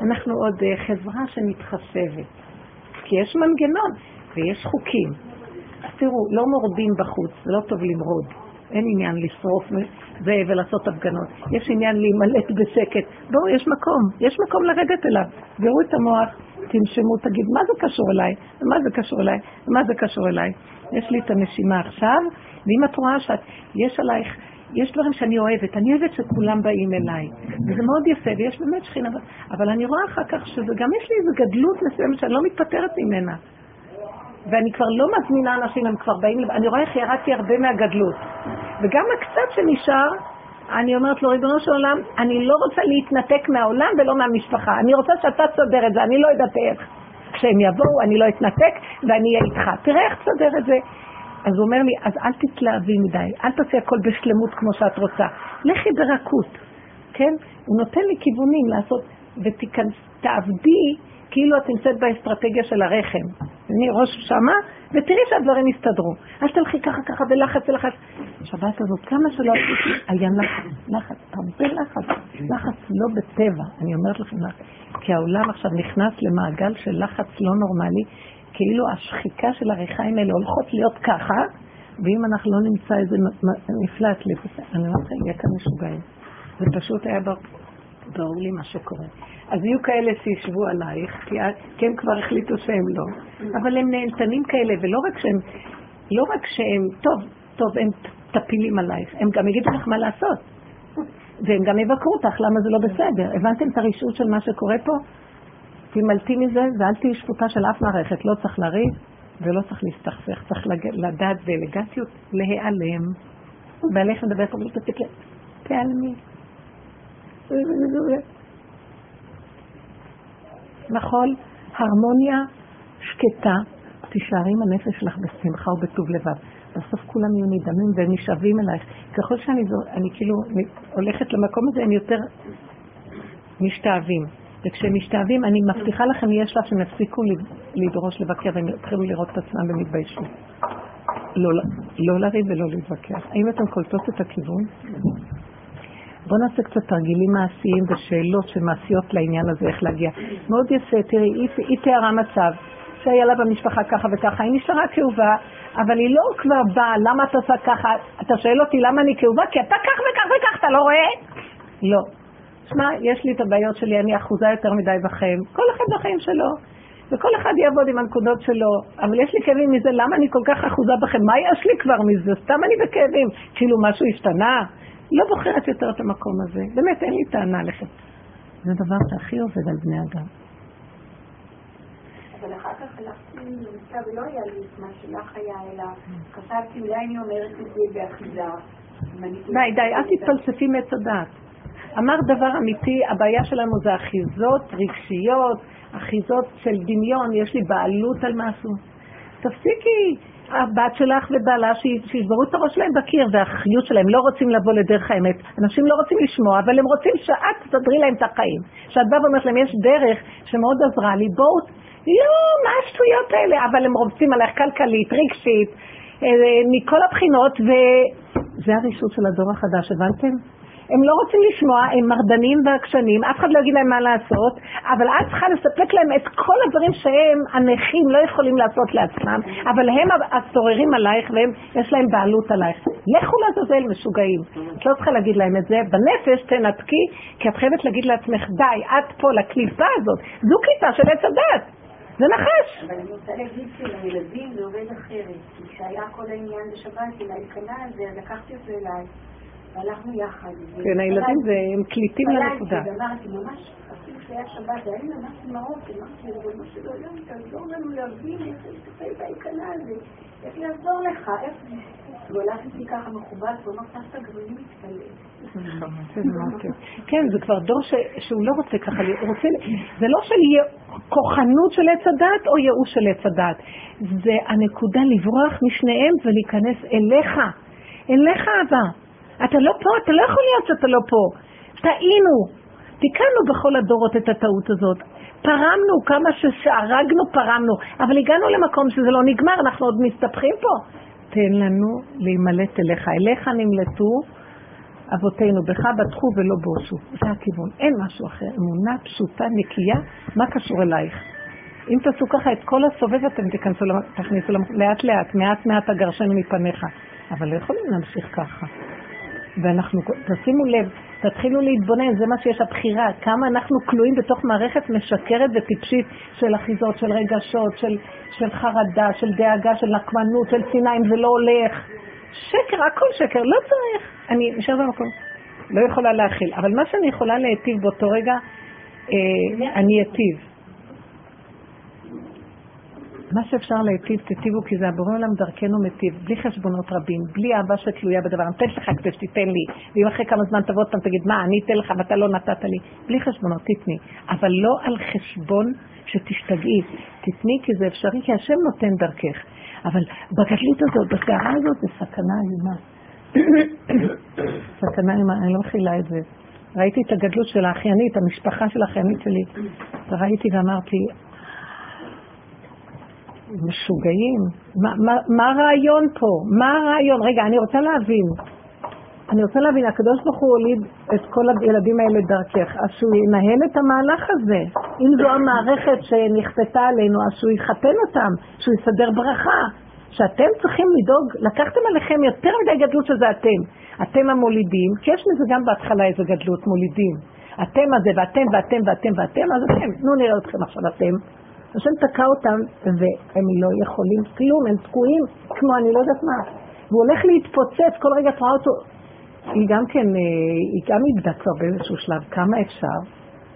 אנחנו עוד אה, חברה שמתחשבת, כי יש מנגנון ויש חוקים. אז תראו, לא מורדים בחוץ, לא טוב למרוד. אין עניין לשרוף ולעשות הפגנות. יש עניין להימלט בשקט. בואו, יש מקום. יש מקום לרדת אליו. תראו את המוח, תנשמו, תגיד, מה זה קשור אליי? מה זה קשור אליי? מה זה קשור אליי? יש לי את הנשימה עכשיו, ואם את רואה שאת, יש עלייך, יש דברים שאני אוהבת. אני אוהבת שכולם באים אליי. וזה מאוד יפה, ויש באמת שכינה. אבל אני רואה אחר כך שזה גם יש לי איזו גדלות מסוימת שאני לא מתפטרת ממנה. ואני כבר לא מזמינה אנשים, הם כבר באים לב... אני רואה איך ירדתי הרבה מהגדלות. וגם הקצת שנשאר, אני אומרת לו, ריבונו של עולם, אני לא רוצה להתנתק מהעולם ולא מהמשפחה. אני רוצה שאתה תסדר את זה, אני לא יודעת איך. כשהם יבואו, אני לא אתנתק ואני אהיה איתך. תראה איך תסדר את זה. אז הוא אומר לי, אז אל תתלהבי מדי, אל תעשה הכל בשלמות כמו שאת רוצה. לכי ברכות, כן? הוא נותן לי כיוונים לעשות, ותעבדי כאילו את נמצאת באסטרטגיה של הרחם. אני ראש שמה, ותראי שהדברים הסתדרו. אז תלכי ככה ככה בלחץ ולחץ. השבת הזאת, כמה שלא עשיתי, היה לחץ, לחץ, הרבה לחץ. לחץ לא בטבע, אני אומרת לכם לחץ. כי העולם עכשיו נכנס למעגל של לחץ לא נורמלי, כאילו השחיקה של הריחיים האלה הולכות להיות ככה, ואם אנחנו לא נמצא איזה נפלט, אני אומרת, יהיה כאן משוגעים. זה פשוט היה ברור. ברור לי מה שקורה. אז יהיו כאלה שישבו עלייך, כי הם כבר החליטו שהם לא. אבל הם נהנתנים כאלה, ולא רק שהם, לא רק שהם, טוב, טוב, הם תפילים עלייך, הם גם יגידו לך מה לעשות. והם גם יבקרו אותך, למה זה לא בסדר. הבנתם את הרשעות של מה שקורה פה? תימלתי מזה, ואל תהיי שפוטה של אף מערכת, לא צריך לריב ולא צריך להסתכסך, צריך לדעת באלגנטיות, להיעלם. ועליך מדבר פה, תיעלמי. נכון, הרמוניה שקטה, תישארי עם הנפש שלך בשמחה ובטוב לבב. בסוף כולם יהיו נדמים והם נשאבים אלייך. ככל שאני אני כאילו הולכת למקום הזה, הם יותר משתאבים. וכשהם משתאבים, אני מבטיחה לכם, יש לה שהם יפסיקו לדרוש לבקר, והם יתחילו לראות את עצמם ומתביישו. לא, לא לריב ולא להתבקר. האם אתם קולטות את הכיוון? בואו נעשה קצת תרגילים מעשיים ושאלות שמעשיות לעניין הזה, איך להגיע. מאוד יפה, תראי, היא, היא תיארה מצב שהיה לה במשפחה ככה וככה, היא נשארה כאובה, אבל היא לא כבר באה, למה אתה עושה ככה? אתה שואל אותי למה אני כאובה? כי אתה כך וכך וכך, אתה לא רואה? לא. שמע, יש לי את הבעיות שלי, אני אחוזה יותר מדי בכם. כל אחד בחיים שלו, וכל אחד יעבוד עם הנקודות שלו, אבל יש לי כאבים מזה, למה אני כל כך אחוזה בכם? מה יש לי כבר מזה? סתם אני בכאבים, כאילו משהו השתנה. לא בוחרת יותר את המקום הזה. באמת, אין לי טענה לכם. זה דבר שהכי עובד על בני אדם. אבל אחר כך הלכתי למצא ולא היה לי את מה שלך היה, אלא חשבתי, אולי אני אומרת את זה באחיזה. די, די, אל תתפלספי מהצדעת. אמר דבר אמיתי, הבעיה שלנו זה אחיזות רגשיות, אחיזות של דמיון, יש לי בעלות על משהו. תפסיקי. הבת שלך ובעלה שישברו את הראש שלהם בקיר, והחיות שלהם לא רוצים לבוא לדרך האמת. אנשים לא רוצים לשמוע, אבל הם רוצים שאת תדרי להם את החיים. שאת באה ואומרת להם, יש דרך שמאוד עזרה לי, בואו, לא, מה השטויות האלה? אבל הם רובצים עליך כלכלית, רגשית, מכל הבחינות, וזה הרישות של הדור החדש, הבנתם? הם לא רוצים לשמוע, הם מרדנים ועקשנים, אף אחד לא יגיד להם מה לעשות, אבל את צריכה לספק להם את כל הדברים שהם הנכים לא יכולים לעשות לעצמם, אבל הם הסוררים עלייך והם יש להם בעלות עלייך. לכו לעזאזל משוגעים. את לא צריכה להגיד להם את זה, בנפש תנתקי, כי את חייבת להגיד לעצמך, די, את פה לקליפה הזאת, זו קליפה של עץ הדת. זה נחש. אבל אני רוצה להגיד שלילדים זה עובד אחרת, כי כשהיה כל העניין בשבת, אליי קנה על זה, לקחתי אותו אליי. הלכנו יחד. כן, הילדים זה, הם קליטים לנקודה. אמרתי, ממש, אפילו שהיה שבת, זה היה ממש מרות, אמרתי, אבל מה שלא יודעים, תעזור לנו להבין, איך להתפעל בהיקנה הזה, איך לעזור לך, איך... והולכתי ככה מכובד, ואומר, תעשה גבולים מתפלט. כן, זה כבר דור שהוא לא רוצה ככה, זה לא של כוחנות של עץ הדת או ייאוש של עץ הדת, זה הנקודה לברוח משניהם ולהיכנס אליך, אליך אהבה. אתה לא פה, אתה לא יכול להיות שאתה לא פה. טעינו, תיקנו בכל הדורות את הטעות הזאת. פרמנו כמה ששארגנו פרמנו, אבל הגענו למקום שזה לא נגמר, אנחנו עוד מסתפחים פה. תן לנו להימלט אליך. אליך נמלטו אבותינו, בך בטחו ולא בושו. זה הכיוון, אין משהו אחר. אמונה פשוטה, נקייה, מה קשור אלייך? אם תעשו ככה את כל הסובב, אתם תכנסו, תכניסו לאט לאט, מעט מעט הגרשן מפניך. אבל לא יכולים להמשיך ככה. ואנחנו, תשימו לב, תתחילו להתבונן, זה מה שיש הבחירה, כמה אנחנו כלואים בתוך מערכת משקרת וטיפשית של אחיזות, של רגשות, של, של חרדה, של דאגה, של נקמנות, של סיניים, זה לא הולך. שקר, הכל שקר, לא צריך. אני נשאר במקום, לא יכולה להכיל, אבל מה שאני יכולה להטיב באותו רגע, אה, אני אטיב. מה שאפשר להיטיב, תיטיבו, כי זה הבורא עולם דרכנו מטיב, בלי חשבונות רבים, בלי אהבה שתלויה בדבר. אני אתן לך כדי שתיתן לי, ואם אחרי כמה זמן תבוא אותם, תגיד, מה, אני אתן לך ואתה לא נתת לי. בלי חשבונות, תתני, אבל לא על חשבון שתשתגעי. תתני, כי זה אפשרי, כי השם נותן דרכך. אבל בגדלות הזאת, בסערה הזאת, זה סכנה איומה. סכנה איומה, אני לא מכילה את זה. ראיתי את הגדלות של האחיינית, המשפחה של האחיינית שלי, וראיתי ואמרתי, משוגעים. מה, מה, מה הרעיון פה? מה הרעיון? רגע, אני רוצה להבין. אני רוצה להבין, הקדוש ברוך הוא הוליד את כל הילדים האלה דרכך, אז שהוא ינהל את המהלך הזה. אם זו המערכת שנכפתה עלינו, אז שהוא יחתן אותם, שהוא יסדר ברכה, שאתם צריכים לדאוג, לקחתם עליכם יותר מדי גדלות שזה אתם. אתם המולידים, כי יש מזה גם בהתחלה איזה גדלות מולידים. אתם הזה ואתם ואתם ואתם ואתם, אז אתם, נו נראה אתכם עכשיו אתם. השם תקע אותם והם לא יכולים כלום, הם תקועים כמו אני לא יודעת מה. והוא הולך להתפוצץ, כל רגע תראה אותו. היא גם כן, היא גם התבצעה באיזשהו שלב, כמה אפשר.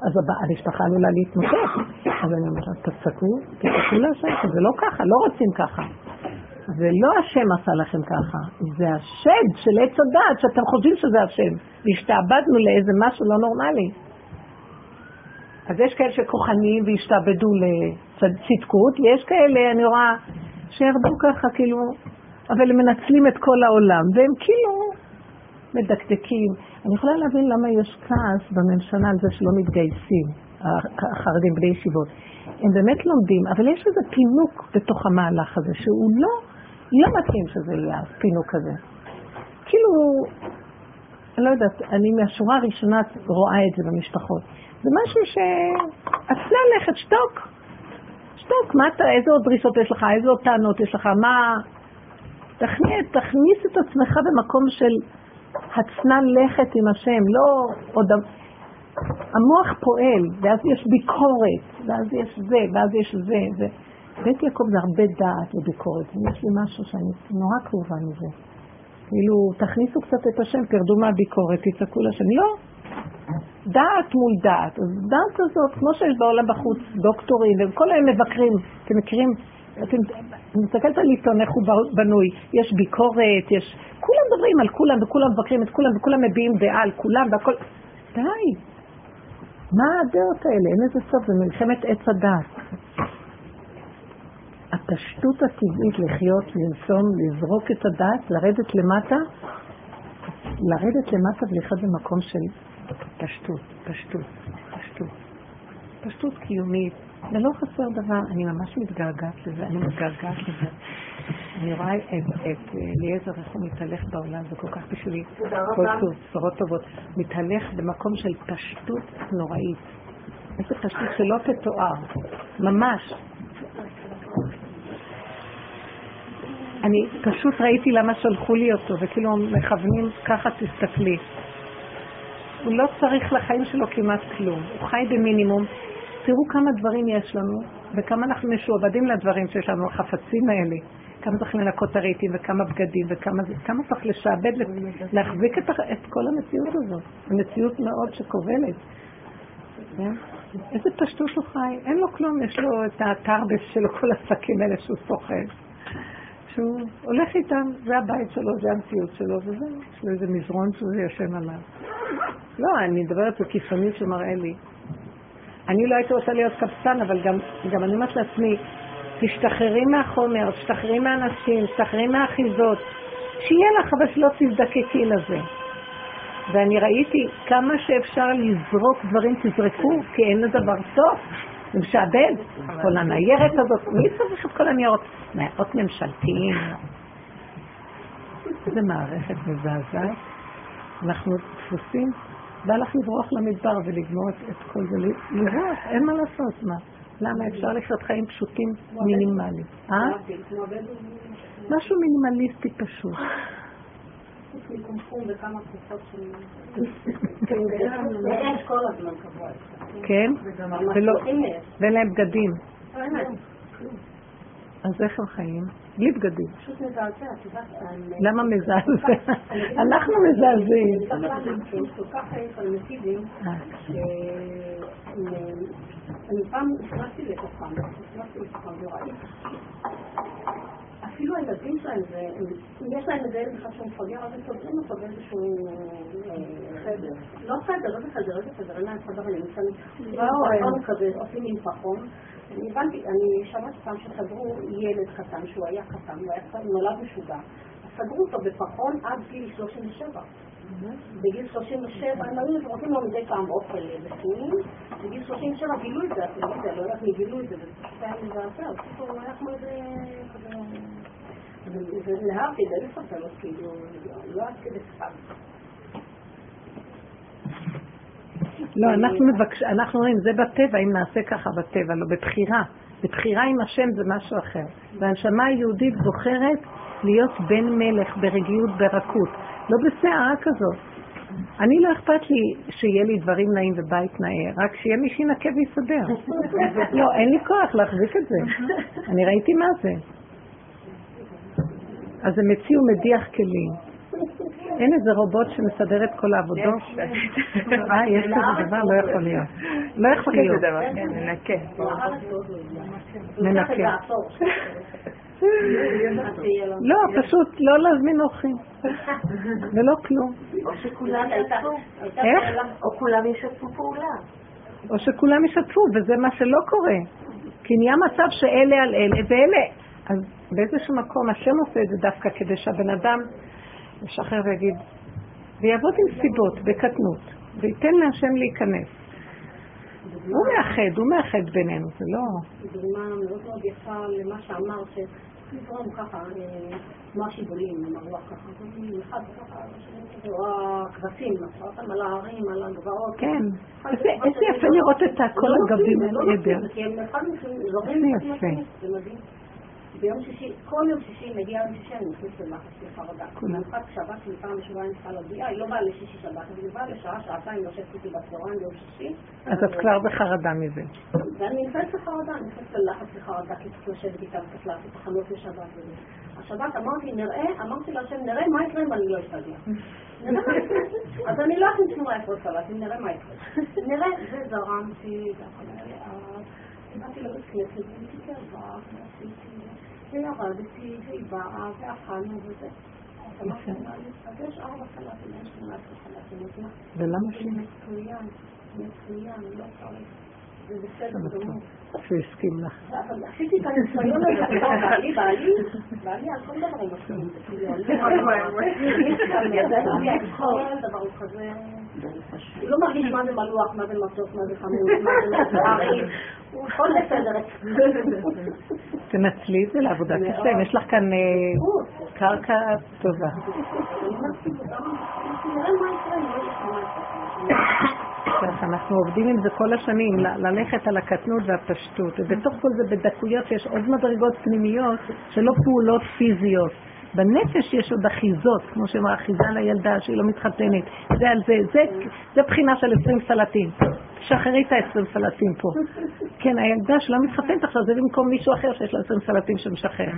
אז המשפחה עלולה להתנותק. אז אני אומרת, תפסקו, תפסקו להשם, זה לא ככה, לא רוצים ככה. זה לא השם עשה לכם ככה, זה השד של עץ הדעת, שאתם חושבים שזה השם. והשתעבדנו לאיזה משהו לא נורמלי. אז יש כאלה שכוחנים והשתעבדו לצדקות, יש כאלה, אני רואה, שירדו ככה, כאילו, אבל הם מנצלים את כל העולם, והם כאילו מדקדקים. אני יכולה להבין למה יש כעס בממשלה על זה שלא מתגייסים, החרדים בלי ישיבות. הם באמת לומדים, אבל יש איזה פינוק בתוך המהלך הזה, שהוא לא, לא מתאים שזה יהיה הפינוק הזה. כאילו, אני לא יודעת, אני מהשורה הראשונה רואה את זה במשפחות. זה משהו שעצלה לכת, שתוק. שתוק, מה אתה, איזה עוד דרישות יש לך, איזה עוד טענות יש לך, מה... תכניס, תכניס את עצמך במקום של הצנע לכת עם השם, לא עוד... המוח פועל, ואז יש ביקורת, ואז יש זה, ואז יש זה, זה. בית יעקב זה הרבה דעת וביקורת, ויש לי משהו שאני נורא קרובה מזה. כאילו, תכניסו קצת את השם, תרדו מהביקורת, תצעקו לשם, לא. דעת מול דעת, אז דעת הזאת, כמו שיש בעולם בחוץ, דוקטורים, וכל היום מבקרים, אתם מכירים, אתם מסתכלת על עיתון, איך הוא בנוי, יש ביקורת, יש... כולם מדברים על כולם, וכולם מבקרים את כולם, וכולם מביעים דעה על כולם, והכל... די! מה הדעות האלה? אין איזה סוף, זה מלחמת עץ הדעת. התשתות הטבעית לחיות, לנסום, לזרוק את הדעת, לרדת למטה, לרדת למטה ולחד במקום של תשתות, תשתות, תשתות. תשתות קיומית. זה לא חסר דבר, אני ממש מתגעגעת לזה, אני מתגעגעת לזה. אני רואה את ליעזר איך הוא מתהלך בעולם, זה כל כך בשבילי, כל טוב, שרות טובות, מתהלך במקום של פשטות נוראית. איזה פשטות שלא תתואר, ממש. אני פשוט ראיתי למה שלחו לי אותו, וכאילו מכוונים ככה תסתכלי. הוא לא צריך לחיים שלו כמעט כלום, הוא חי במינימום. תראו כמה דברים יש לנו, וכמה אנחנו משועבדים לדברים שיש לנו, החפצים האלה. כמה צריך לנקות הרעיתים, וכמה בגדים, וכמה כמה צריך לשעבד, להחזיק את, את כל המציאות הזאת. המציאות מאוד שכובלת. איזה פשטות הוא חי, אין לו כלום, יש לו את התרבס שלו, כל הסכים האלה שהוא סוחב. שהוא הולך איתם, זה הבית שלו, זה המציאות שלו, וזה, יש לו איזה מזרון שהוא ישן עליו. לא, אני מדברת על קיפונית שמראה לי. אני לא הייתי רוצה להיות קפסן, אבל גם, גם אני אומרת לעצמי, תשתחררי מהחומר, תשתחררי מהאנשים, תשתחררי מהאחיזות, שיהיה לך, אבל שלא תזדקקי לזה. ואני ראיתי כמה שאפשר לזרוק דברים, תזרקו, כי אין לדבר סוף. זה משעבד, כל הניירת הזאת, מי צריך את כל הניירות? ניירות ממשלתיים. זה מערכת מזעזעת. אנחנו תפוסים. בא לך לברוח למדבר ולגמור את כל זה, לברוח, אין מה לעשות, מה? למה? אפשר לחיות חיים פשוטים מינימליים. משהו מינימליסטי פשוט. כן? ואין להם בגדים. אז איך הם חיים? בלי בגדים. פשוט מזעזע. למה מזעזע? אנחנו מזעזעים. הם כל כך אינפורמטיביים, שאני פעם נכנסתי לתוכם, נכנסתי לתוכם וראיתי. אפילו הילדים שלהם, יש להם איזה ילד אחד שהוא מפגר, אז הם סוגרים אותו באיזשהו חדר. לא חדר, לא בחדר, איזה חדר, אין להם חדר עליהם. אני מקווה, עושים עם פחון. אני הבנתי, אני שמעתי פעם שסגרו ילד חתם, שהוא היה חתם, הוא היה נולד משוגע. סגרו אותו בפחון עד גיל שלושים ושבע. בגיל שלושים ושבע, הם היו נזרוקים לו מדי פעם אוכל בסויים, בגיל שלושים ושבע גילו את זה, אתם לא יודעים, לא יודעת מי גילו את זה, וזה היה מזעזע, הוא היה כמו איזה... ונהרתי, זה היו סרטנות, כאילו, לא עד כדי ספק. לא, אנחנו מבקשים, אנחנו אומרים, זה בטבע, אם נעשה ככה בטבע, לא בבחירה. ובחירה עם השם זה משהו אחר. והנשמה היהודית בוחרת להיות בן מלך ברגיעות, ברכות, לא בסערה כזאת. אני לא אכפת לי שיהיה לי דברים נעים ובית נאה, רק שיהיה מי שינקה ויסדר. לא, אין לי כוח להחזיק את זה. אני ראיתי מה זה. אז הם הציעו מדיח כלים. אין איזה רובוט שמסדר את כל העבודות? אה, יש כזה דבר? לא יכול להיות. לא יכול להיות. ננקה. ננקה. לא, פשוט לא להזמין אורחים. ולא כלום. או שכולם ישתפו. איך? או כולם ישתפו פעולה. או שכולם ישתפו, וזה מה שלא קורה. כי נהיה מצב שאלה על אלה ואלה. אז באיזשהו מקום השם עושה את זה דווקא כדי שהבן אדם משחרר ויגיד, ויעבוד עם סיבות בקטנות, וייתן להשם להיכנס. הוא מאחד, הוא מאחד בינינו, זה לא... דוגמה מאוד מאוד יפה למה שאמר, שתזרום ככה, מה שיבולים, אמרו ככה, אחד ככה, רואה כבשים, עשרתם על הערים, על הגבעות. כן, איזה יפה לראות את כל הגבים העדר. זה יפה. זה מדהים. ביום שישי, כל יום שישי, נגיע יום שישי, אני נכנס למחש לחרדה. במיוחד שבת שמפעם שבועיים צריכה להגיע, היא לא באה לשישי שבת, היא באה לשעה, שעתיים, נושבת איתי בצהריים ביום שישי. אז את כבר בחרדה מזה. ואני נכנס לחרדה, אני נכנס ללחץ לחרדה, כי צריך לשבת איתה ותפלעת את החנות לשבת וזה. השבת אמרתי, נראה, אמרתי להשם, נראה מה יקרה אם אני לא אשתגע. אז אני לא אכניס נורא איפה סלט, אם נראה מה יקרה. נראה, זה זרמתי, ועבדתי, והיא באה, ואכלנו וזה. אז אמרתי, אני אתפגש ארבע חלטים, אין שמונה חלטים. ולמה שהיא? היא מצוין, מצוין, לא צריך. זה בסדר גמור. שהוא הסכים לך. אבל עשיתי את המצוין הזה, בעלי, בעלי, בעלי על כל דבר הם עושים. כל דבר הוא חזר. לא מרגיש מה זה מלוח, מה זה מטוף, מה זה חמוד, מה זה ערים. הוא כל בסדר. תנצלי את זה לעבודה קשה, יש לך כאן קרקע טובה. אנחנו עובדים עם זה כל השנים, ללכת על הקטנות והפשטות, ובתוך כל זה בדקויות שיש עוד מדרגות פנימיות שלא פעולות פיזיות. בנפש יש עוד אחיזות, כמו שאמרה אחיזה לילדה שהיא לא מתחתנת, זה על זה, זה, זה בחינה של עשרים סלטים, שחררי את ה-עשרים סלטים פה. כן, הילדה שלא מתחתנת עכשיו זה במקום מישהו אחר שיש לה עשרים סלטים שמשחרר.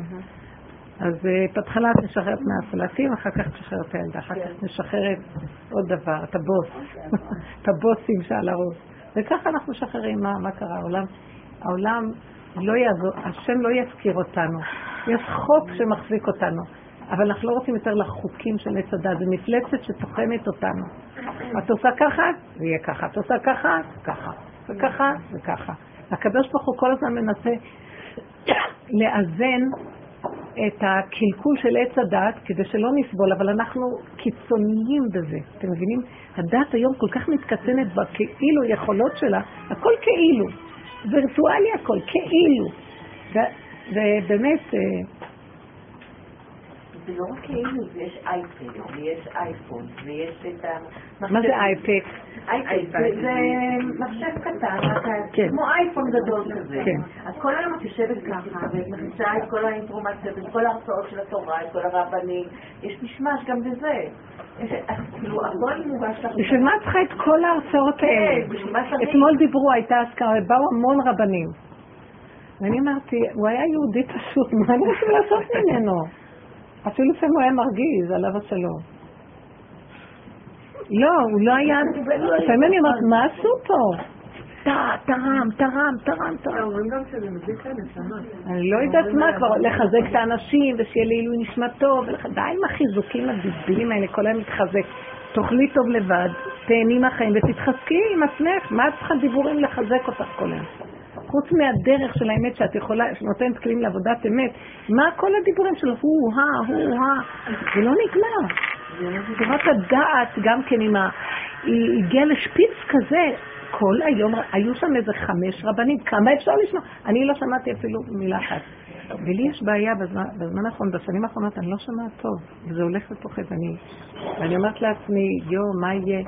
אז בהתחלה את משחררת מהסלטים, אחר כך תשחררת את הילדה, אחר כך משחררת עוד דבר, את הבוס, את הבוסים שעל הראש. וככה אנחנו משחררים, מה, מה קרה? העולם, העולם לא יעזור, השם לא יזכיר אותנו, יש חוק שמחזיק אותנו. אבל אנחנו לא רוצים יותר לחוקים של הצדה, זה מפלצת שתוחמת אותנו. את עושה ככה, זה יהיה ככה, את עושה ככה, ככה, וככה, וככה. הקדוש ברוך הוא כל הזמן מנסה לאזן את הקלקול של עץ הדת כדי שלא נסבול, אבל אנחנו קיצוניים בזה, אתם מבינים? הדת היום כל כך מתקצנת בה כאילו יכולות שלה, הכל כאילו, וירטואלי הכל, כאילו. ובאמת... זה לא רק כאילו, יש אייפד, ויש אייפון, ויש את ה... מה זה אייפק? אייפק, זה מחשב קטן, כמו אייפון גדול כזה. אז כל היום את יושבת ככה, ואת מכניסה את כל האינפורמציה, את כל ההרצאות של התורה, את כל הרבנים, יש משמש גם בזה. כאילו, הכל מוגש לך... בשביל מה צריכה את כל ההרצאות האלה? אתמול דיברו, הייתה אזכרה, ובאו המון רבנים. ואני אמרתי, הוא היה יהודי פשוט, מה אני רוצה לעשות ממנו? אפילו שם הוא היה מרגיז, עליו השלום. לא, הוא לא היה... לפעמים אני אומרת, מה עשו פה? תרם, תרם, תרם, תרם. אני לא יודעת מה כבר, לחזק את האנשים ושיהיה לי אילוי נשמע טוב. די עם החיזוקים הדיבלים האלה, כל היום מתחזק. תאכלי טוב לבד, תהני מהחיים ותתחזקי עם עצמך. מה את צריכה דיבורים לחזק אותך כל היום? חוץ מהדרך של האמת שאת יכולה, שנותנת כלים לעבודת אמת, מה כל הדיבורים שלו? הוא, הא, הוא, הא, זה לא נגמר. תורת הדעת גם כן עם ה... היא הגיעה לשפיץ כזה, כל היום, היו שם איזה חמש רבנים, כמה אפשר לשמוע? אני לא שמעתי אפילו מילה אחת. ולי יש בעיה בזמן, בזמן האחרון, בשנים האחרונות, אני לא שמעת טוב, וזה הולך ופוחד, אני, ואני אומרת לעצמי, יו, מה יהיה?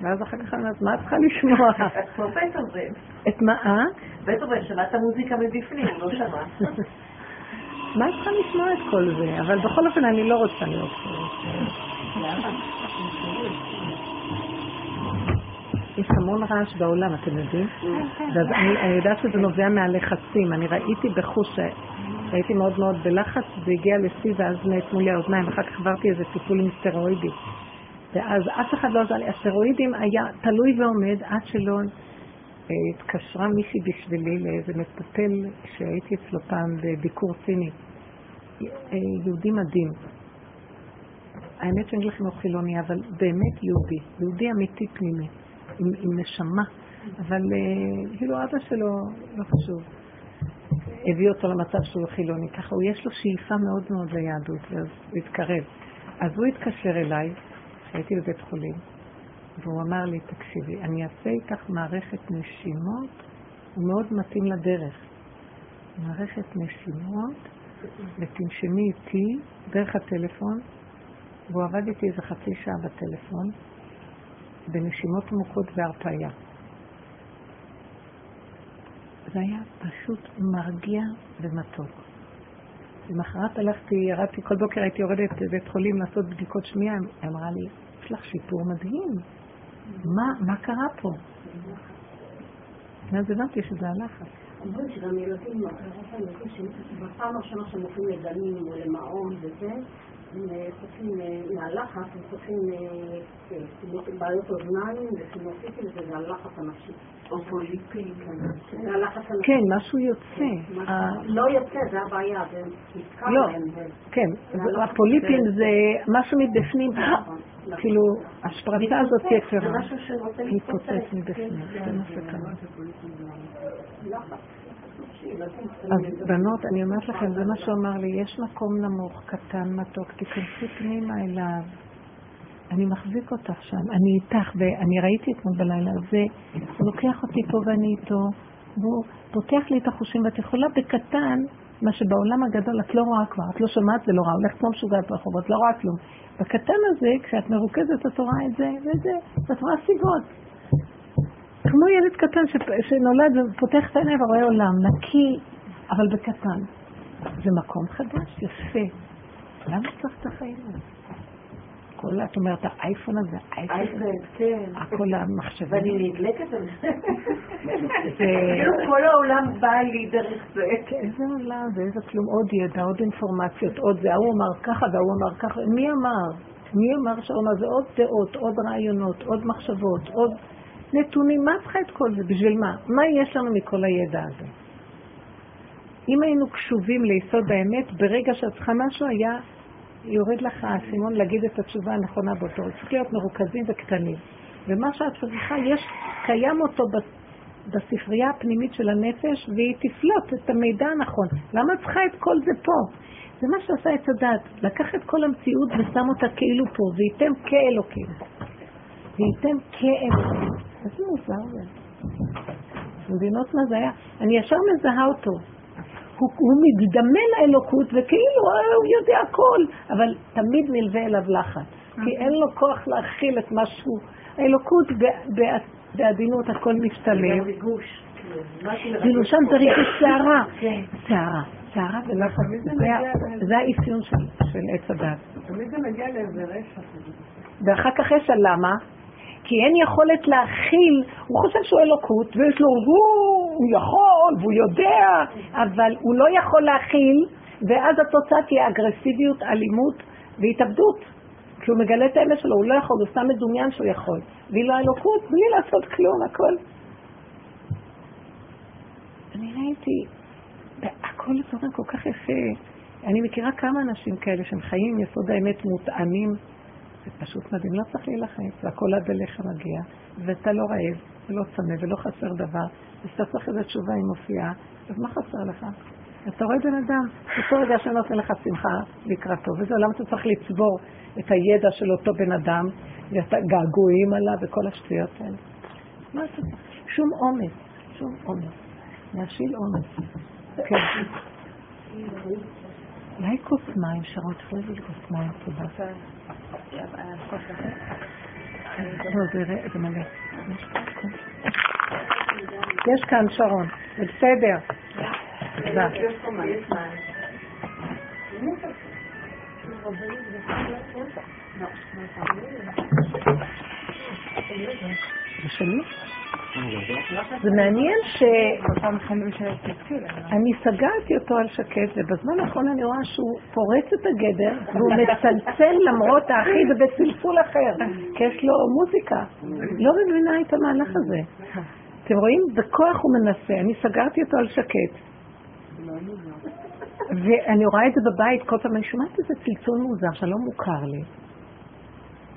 ואז אחר כך אמרת, מה את צריכה לשמוע? את כמו בטהובן. את מה? בטהובן, שמעת המוזיקה מבפנים, לא שמע. מה את צריכה לשמוע את כל זה? אבל בכל אופן אני לא רוצה להיות פה. למה? יש המון רעש בעולם, אתם יודעים? ואני יודעת שזה נובע מהלחצים. אני ראיתי בחוש, ראיתי מאוד מאוד בלחץ, זה הגיע לשיא ואז נעצמו לי האוזניים, אחר כך עברתי איזה טיפול עם סטרואידים. ואז אף אחד לא עזר לי, הסטרואידים היה תלוי ועומד עד שלא התקשרה מישהי בשבילי לאיזה מטפל שהייתי אצלו פעם בביקור סיני. יהודי מדהים. האמת שאני לכם הוא חילוני, אבל באמת יהודי, יהודי אמיתי פנימי. עם, עם נשמה, אבל כאילו אבא שלו לא חשוב, הביא אותו למצב שהוא חילוני, ככה הוא יש לו שאיפה מאוד מאוד ליהדות, ואז הוא התקרב. אז הוא התקשר אליי, הייתי בבית חולים, והוא אמר לי, תקשיבי, אני אעשה איתך מערכת נשימות, הוא מאוד מתאים לדרך. מערכת נשימות, ותנשמי איתי דרך הטלפון, והוא עבד איתי איזה חצי שעה בטלפון, בנשימות עמוקות והרפאיה. זה היה פשוט מרגיע ומתוק. למחרת הלכתי, ירדתי, כל בוקר הייתי יורדת בבית חולים לעשות בדיקות שמיעה, היא אמרה לי, יש לך שיפור מדהים. מה, מה קרה פה? אז הבנתי שזה הלחץ. אמרו שגם ילדים, בפעם הראשונה שהם הולכים לגנים או למעון וזה, חוטפים מהלחץ, חוטפים בעיות אוזניים וסינוסיטים, זה הלחץ הנפשי. או פוליפים. זה הלחץ הנפשי. כן, משהו יוצא. לא יוצא, זה הבעיה. לא, כן. הפוליפים זה משהו מבפנים. כאילו, השפרצה הזאת יצרה. זה משהו שרוצה להתפוצץ מבפנים. זה מה שקרה. לחץ. אז בנות, אני אומרת לכם, זה מה שאומר לי, יש מקום נמוך, קטן, מתוק, תיכנסי פנימה אליו, אני מחזיק אותך שם, אני איתך, ואני ראיתי אתמול בלילה, זה לוקח אותי פה ואני איתו, והוא פותח לי את החושים, ואת יכולה בקטן, מה שבעולם הגדול את לא רואה כבר, את לא שומעת, זה לא רואה, הולכת כמו משוגעת ברחובות, לא רואה כלום. בקטן הזה, כשאת מרוכזת, את רואה את זה וזה, את רואה סיבות. כמו ילד קטן שנולד ופותח את העיניים ורואה עולם, נקי, אבל בקטן. זה מקום חדש, יפה. למה צריך את החיים? כל, את אומרת, האייפון הזה, האייפון הזה, הכל המחשבים. ואני נדלקת על זה. כל העולם בא לי דרך זה. איזה עולם ואיזה כלום, עוד ידע, עוד אינפורמציות, עוד זה. הוא אמר ככה והוא אמר ככה. מי אמר? מי אמר שהאומה זה עוד דעות, עוד רעיונות, עוד מחשבות, עוד... נתונים, מה צריכה את כל זה? בשביל מה? מה יש לנו מכל הידע הזה? אם היינו קשובים ליסוד האמת, ברגע שאת צריכה משהו היה יורד לך הסימון להגיד את התשובה הנכונה באותו. צריך להיות מרוכזים וקטנים. ומה שאת צריכה, יש, קיים אותו בספרייה הפנימית של הנפש, והיא תפלוט את המידע הנכון. למה צריכה את כל זה פה? זה מה שעשה את הדת. לקח את כל המציאות ושם אותה כאילו פה, וייתם כאלוקים. וייתם כאלוקים. אז זה מוזר זה. מבינות מה זה היה? אני ישר מזהה אותו. הוא, הוא מתדמן לאלוקות וכאילו הוא יודע הכל, אבל תמיד נלווה אליו לחץ. כי אין לו כוח להכיל את משהו. האלוקות בעדינות הכל משתלם. כאילו שם זה ריגוש שערה. שערה. שערה ולחץ. זה האפיון של עץ הדת. תמיד זה מגיע לאיזה רשע. ואחר כך רשע למה? כי אין יכולת להכיל, הוא חושב שהוא אלוקות, ויש לו, הוא יכול, והוא יודע, אבל הוא לא יכול להכיל, ואז התוצאה תהיה אגרסיביות, אלימות והתאבדות. כשהוא מגלה את האמת שלו, הוא לא יכול, הוא סתם מדומיין שהוא יכול. ואילו האלוקות, בלי לעשות כלום, הכל. אני ראיתי, הכל זורם כל כך יפה. אני מכירה כמה אנשים כאלה שהם חיים עם יסוד האמת מוטענים, זה פשוט מדהים, לא צריך להילחץ, והכל עד אליך מגיע, ואתה לא רעב, ולא צמא, ולא חסר דבר, ואתה צריך איזו תשובה אם מופיעה, אז מה חסר לך? אתה רואה בן אדם, אותו רגע שנותן לך שמחה לקראתו, וזה למה אתה צריך לצבור את הידע של אותו בן אדם, ואת הגעגועים עליו וכל השטויות האלה. מה אתה צריך? שום אומץ, שום אומץ. להשיל אומץ. כן. אולי כוס מים, שרות, תפולי כוס מים, תודה. יש כאן שרון, בסדר. זה מעניין שאני סגרתי אותו על שקט, ובזמן האחרון אני רואה שהוא פורץ את הגדר והוא מצלצל למרות האחי ובצלצול אחר, כי יש לו מוזיקה. לא מבינה את המהלך הזה, אתם רואים? בכוח הוא מנסה. אני סגרתי אותו על שקט ואני רואה את זה בבית כל פעם. אני שומעת איזה צלצול מוזר שלא מוכר לי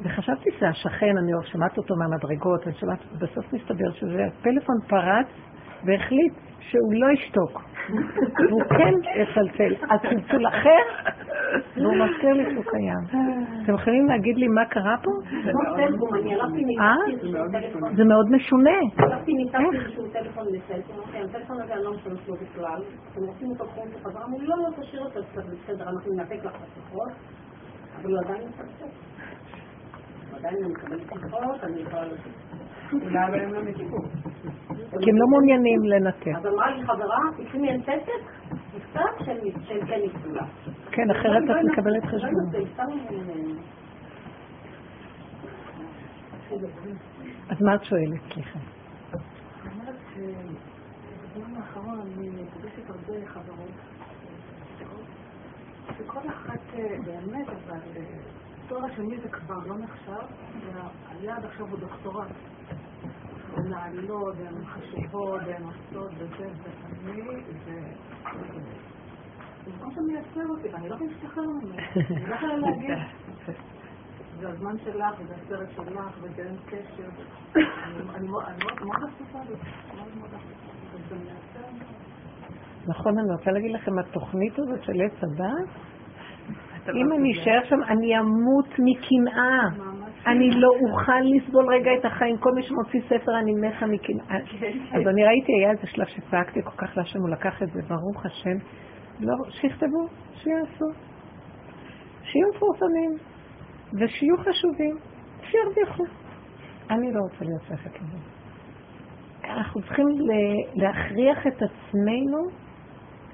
וחשבתי שזה השכן, אני שמעת אותו מהמדרגות, אני שמעת, בסוף מסתבר שזה הפלאפון פרץ והחליט שהוא לא ישתוק והוא כן יצלצל, אז צלצול אחר והוא מזכיר לי שהוא קיים. אתם יכולים להגיד לי מה קרה פה? זה זה מאוד משונה. הלכתי ניתחתי שהוא טלפון לסלפון, הטלפון הזה אני לא משתמש לו בכלל, אתם רוצים אותו חום שחזרה, אמרו לי לא, לא תשאיר אותו בסדר, אנחנו ננפק לך בספרות, אבל הוא עדיין יצלצל. עדיין אני מקבלת שיחות, אני יכולה לספק. אולי אבל הם לא מתיקות. כי הם לא מעוניינים לנתק. אז אמרה לי חברה, תקני אין פסק, נפסק שהם כן נפסולה. כן, אחרת את מקבלת חשבון. אז מה את שואלת, סליחה? אמרת שבזמן האחרון אני מפגשת הרבה חברות. שכל אחת באמת, אבל... התואר השני זה כבר לא נחשב, והיד עכשיו הוא דוקטורט. הן נעלות, הן חשובות, הן עושות, וזה, ואני, ו... זה זמן שמייצר אותי, ואני לא משתחרר ממנו. אני לא יכולה להגיד. זה הזמן שלך, וזה הסרט שלך, וזה אין קשר. אני מאוד חשופה, מאוד מאוד חשופה, וזה מייצר. נכון, אני רוצה להגיד לכם, התוכנית הזאת של עץ הדת, אם אני אשאר שם, אני אמות מקנאה. אני לא אוכל לסבול רגע את החיים. כל מי שמוציא ספר, אני מתה מקנאה. אז אני ראיתי, היה איזה שלב שצעקתי כל כך לשם, הוא לקח את זה, ברוך השם. לא, שיכתבו, שיעשו. שיהיו מפורסמים, ושיהיו חשובים, שירוויחו. אני לא רוצה להיות ספק כזה. אנחנו צריכים להכריח את עצמנו,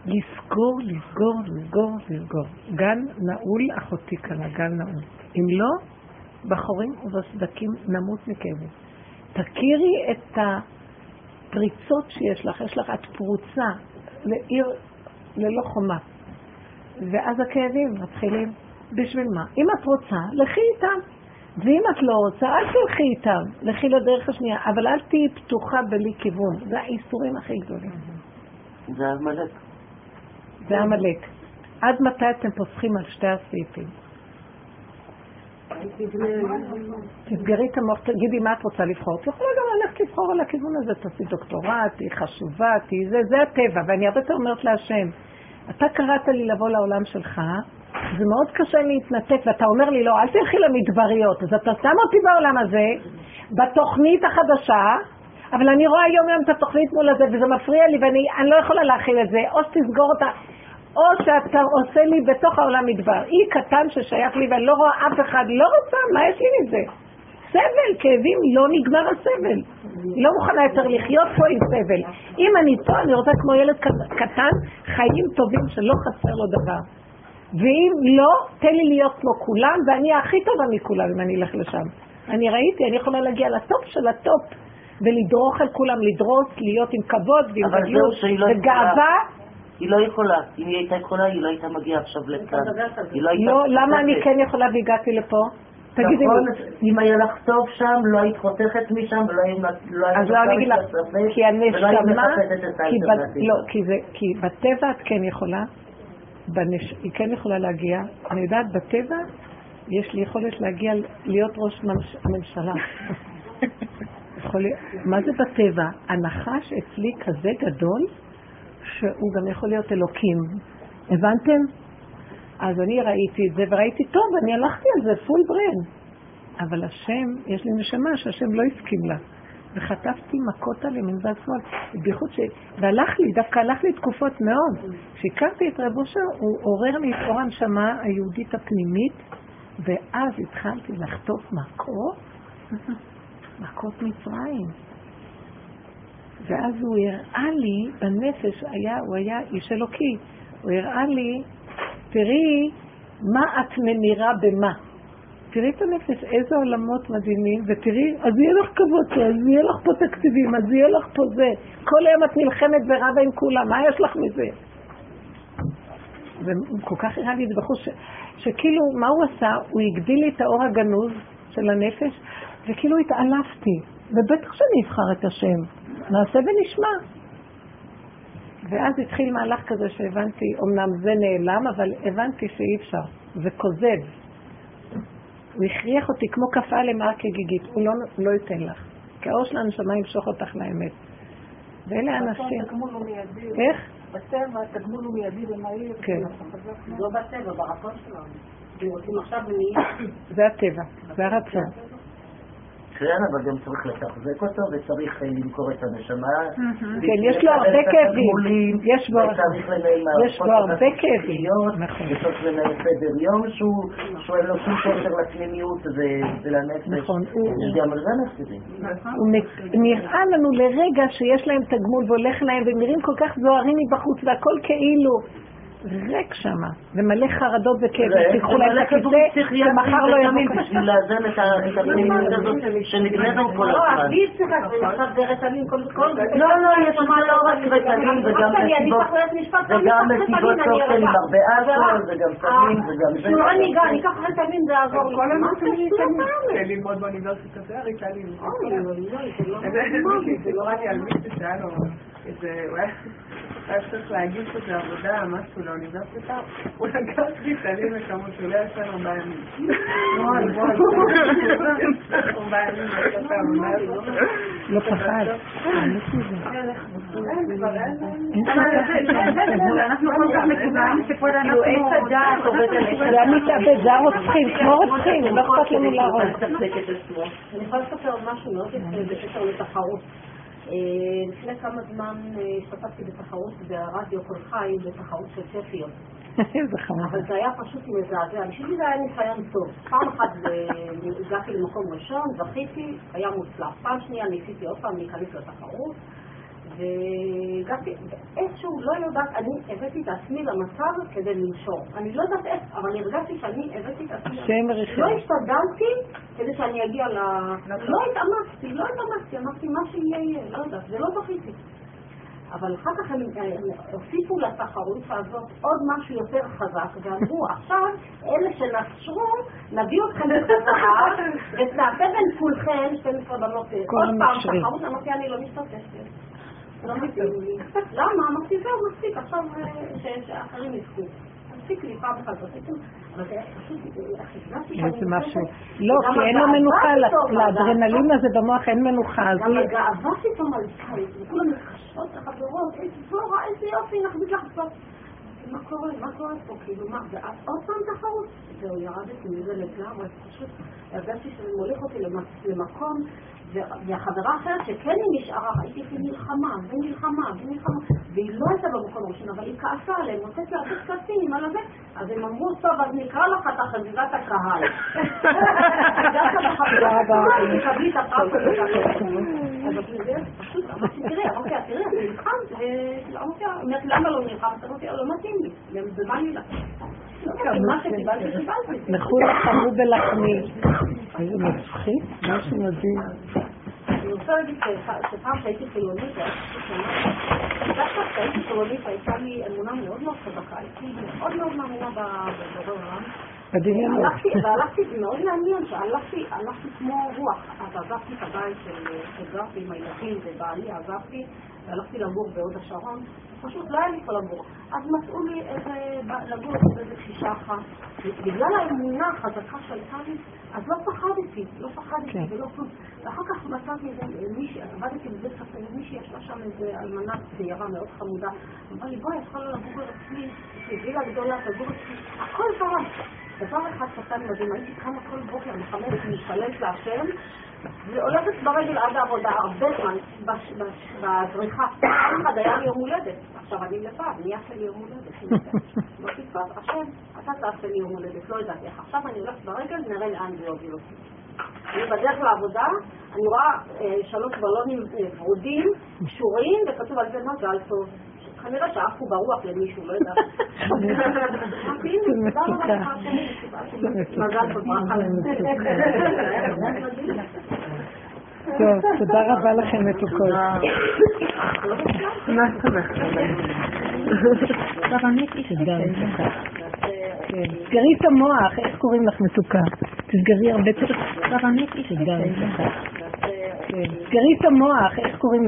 לסגור, לסגור, לסגור, לסגור. גן נעול, אחותי קלה, גן נעול. אם לא, בחורים ובסדקים נמות מכאבת. תכירי את הפריצות שיש לך, יש לך את פרוצה לעיר ללא חומה. ואז הכאבים מתחילים בשביל מה? אם את רוצה, לכי איתם. ואם את לא רוצה, אל תלכי איתם. לכי לדרך השנייה, אבל אל תהי פתוחה בלי כיוון. זה האיסורים הכי גדולים. זה המלך. זה המלך. עד מתי אתם פוסחים על שתי הסעיפים? תסגרי את המוח, תגידי מה את רוצה לבחור. את יכולה גם ללכת לבחור על הכיוון הזה, תעשי דוקטורט, היא חשובה, היא זה, זה הטבע. ואני הרבה יותר אומרת להשם, אתה קראת לי לבוא לעולם שלך, זה מאוד קשה להתנתק, ואתה אומר לי לא, אל תלכי למדבריות, אז אתה שם אותי בעולם הזה, בתוכנית החדשה, אבל אני רואה יום יום את התוכנית מול הזה, וזה מפריע לי, ואני אני לא יכולה להכיל את זה, או שתסגור אותה, או שאתה עושה לי בתוך העולם מדבר. אי קטן ששייך לי, ואני לא רואה אף אחד, לא רוצה, מה יש לי מזה? סבל, כאבים, לא נגמר הסבל. לא מוכנה יותר לחיות פה עם סבל. אם אני פה, אני רוצה כמו ילד קטן, חיים טובים שלא חסר לו דבר. ואם לא, תן לי להיות כמו כולם, ואני הכי טובה מכולם אם אני אלך לשם. אני ראיתי, אני יכולה להגיע לטופ של הטופ. ולדרוך על כולם, לדרוס, להיות עם כבוד ועם בדיוק, וגאווה. היא לא יכולה, אם היא הייתה יכולה, היא לא הייתה מגיעה עכשיו לכאן. לא, למה אני כן יכולה והגעתי לפה? תגידי לי. אם היה לך טוב שם, לא היית חותכת משם, ולא היית... אז לא, אני אגיד לך, כי הנשמה, כי בטבע את כן יכולה, היא כן יכולה להגיע, אני יודעת, בטבע יש לי יכולת להגיע להיות ראש הממשלה. מה זה בטבע? הנחש אצלי כזה גדול שהוא גם יכול להיות אלוקים, הבנתם? אז אני ראיתי את זה וראיתי טוב, אני הלכתי על זה פול ברן, אבל השם, יש לי נשמה שהשם לא הסכים לה, וחטפתי מכות עלי מנזד שמאל, בייחוד ש... והלך לי, דווקא הלך לי תקופות מאוד, כשהכרתי את רב אושר הוא עורר לי את אור הנשמה היהודית הפנימית, ואז התחלתי לחטוף מכות מכות מצרים. ואז הוא הראה לי, בנפש היה, הוא היה איש אלוקי, הוא הראה לי, תראי מה את ממירה במה. תראי את הנפש, איזה עולמות מדהימים, ותראי, אז יהיה לך כבוד, אז יהיה לך פה תקציבים, אז יהיה לך פה זה. כל היום את נלחמת ורבה עם כולם, מה יש לך מזה? וכל כך הראה לי את זה בחוש, שכאילו, מה הוא עשה? הוא הגדיל לי את האור הגנוז של הנפש, וכאילו התעלפתי, ובטח שאני אבחר את השם, נעשה ונשמע. ואז התחיל מהלך כזה שהבנתי, אמנם זה נעלם, אבל הבנתי שאי אפשר, זה כוזב. הוא הכריח אותי כמו קפאה למעקה גיגית, הוא לא, לא ייתן לך. כי האור של הנשמה ימשוך אותך לאמת. ואלה אנשים... תגמול הוא מיידי. איך? בטבע, תגמול הוא מיידי ומהיר. כן. זה לא בטבע, ברצון שלנו. רוצים עכשיו ומייד. זה הטבע, זה הרצון. כן, אבל גם צריך לתחזק אותו וצריך למכור את הנשמה. כן, יש לו הרבה כאבים. יש בו הרבה כאבים. וצריך לנהל סדר יום שהוא אין לו שום קשר לפנימיות ולנפש. נכון. גם על זה נפסידים. נראה לנו לרגע שיש להם תגמול והולך להם והם נראים כל כך זוהרים מבחוץ והכל כאילו רק שמה, ומלא חרדות וכאבים, תיקחו להם את הכיסא שמחר לא ימים בשביל לאזן את הפנימיות הזאת שנגנזו כל הזמן. לא, אביב צריך עכשיו ברטלין כל כל לא, לא, יש מה לא רק ברטלין וגם מסיבות תוכן עם הרבה אלכוהול וגם סמים וגם זה. לא, אני גם, ניקח רטלין ועבור כל המסכים ללמוד באוניברסיטה זה הרטלין. זה לא רע לי על מישהו שהיה לו היה צריך להגיד שזה עבודה, משהו לאוניברסיטה, הוא לקח ריטלין וכמות שהוא לא יפה ארבעה ימים. בואי, בואי, ארבעה ימים, לא פחד. אנחנו כל כך מקווים שכל אנחנו... זה המתאבד, זה הרוצחים, כמו רוצחים, הם לא אכפת לנו להרוג. אני יכולה לספר משהו מאוד יפה בקשר לתחרות. לפני כמה זמן השתתפתי בתחרות ברדיו קול חי בתחרות של צפיות, אבל זה היה פשוט מזעזע. בשבילי זה היה ניסיון טוב. פעם אחת הגעתי למקום ראשון, זכיתי, היה מוצלח. פעם שנייה ניסיתי עוד פעם להיכנס לתחרות והגעתי, איזשהו לא יודעת, אני הבאתי את עצמי למצב כדי למשור. אני לא יודעת איך, אבל הרגשתי שאני הבאתי את עצמי. לא השתדלתי כדי שאני אגיע ל... לא התאמצתי, לא התאמצתי, אמרתי מה שיהיה יהיה, לא יודעת, זה לא זכיתי. אבל אחר כך הם הוסיפו לתחרות הזאת עוד משהו יותר חזק, ואמרו, עכשיו, אלה שנשרו, נביא אתכם לתחרות, ותנעשה בין כולכם, שתים עשרה בנות, עוד פעם תחרות, אמרתי, אני לא משתתפת. לא מתאים לי. למה? אמרתי, זהו, מספיק, עכשיו שאחרים יזכו. תמשיק לי פעם אחת, אבל זה פשוט, החזרתי שאני חושבת. זה משהו. לא, כי אין לו מנוחה, לאדרנלין הזה במוח אין מנוחה. גם הגאווה פתאום הלכאית, וכולם מחשבות החברות, איזה זורה, איזה יופי, אנחנו מתלחצות. מה קורה? מה קורה פה? כאילו, מה? ואז עוד פעם תחרות. זהו, ירדתי מזה לגמרי, פשוט הרגשתי שזה מוליך אותי למקום, והחברה אחרת שכן היא נשארה, הייתי לפי מלחמה, ומלחמה, ומלחמה, והיא לא הייתה במקום ראשון, אבל היא כעסה עליהם, נוצאת להרחיק קצינים על הזה, אז הם אמרו, טוב, אז נקרא לך את החזיבת הקהל. דווקא בחברה, תקבלי את הפרס הזה ככה. אז את מביאה, פשוט, אמרתי, תראי, אמרתי, תראי, אני נלחמת, אמרתי, למה לא נלחמת? אמרתי, לא מתאים לי, במה אני לך? מה שקיבלתי, קיבלתי. נכו לחמו בלחמי. איזה מצחיק, משהו מדהים. אני רוצה להגיד שפעם שהייתי חילונית, דווקא כשהייתי חילונית הייתה לי אמונה מאוד מאוד חזקה, הייתי מאוד מאוד מאמינה בדברם. מדהים מאוד. והלכתי, זה מאוד מעניין, שהלכתי כמו רוח, אז עזבתי את הבית שגרתי עם הילדים ובעלי, עזבתי, והלכתי לגור בעוד השרון, פשוט לא היה לי פה לגור. אז מצאו לי לגור איזה קשישה אחת. בגלל האמונה החזקה שהייתה לי, אז לא פחדתי, לא פחדתי ולא פחדתי. ואחר כך מצאתי מישהי, עבדתי בזה קפה, מישהי ישבה שם איזה אלמנה צעירה מאוד חמודה. אמרה לי, בואי, אפשר לא לגור עצמי, בגילה גדולה, לגור עצמי, הכל קרה. דבר אחד קטן מדהים, הייתי קמה כל בוקר, מחמדת, משתלט להשם, והולכת ברגל עד העבודה הרבה זמן, בזריחה. פעם אחד היה לי יום הולדת, עכשיו אני לבד, נהיה שלי יום הולדת. לא תקפת, השם, אתה תעשה לי יום הולדת, לא יודעת איך. עכשיו אני הולכת ברגל, נראה לאן זה יוביל אותי. בדרך לעבודה אני רואה שלוש בלונים ורודים, קשורים, וכתוב על זה מזל טוב. כנראה שעפו ברוח למישהו, לא יודע. מזל טוב, ברכה למישהו. טוב, תודה רבה לכם מתוקות. מה שמח לך? תרנית איש תקן. תסגרי את המוח, איך קוראים לך מתוקה? תסגרי הרבה תרנית איש תקן. תסגרי את המוח, איך קוראים לך?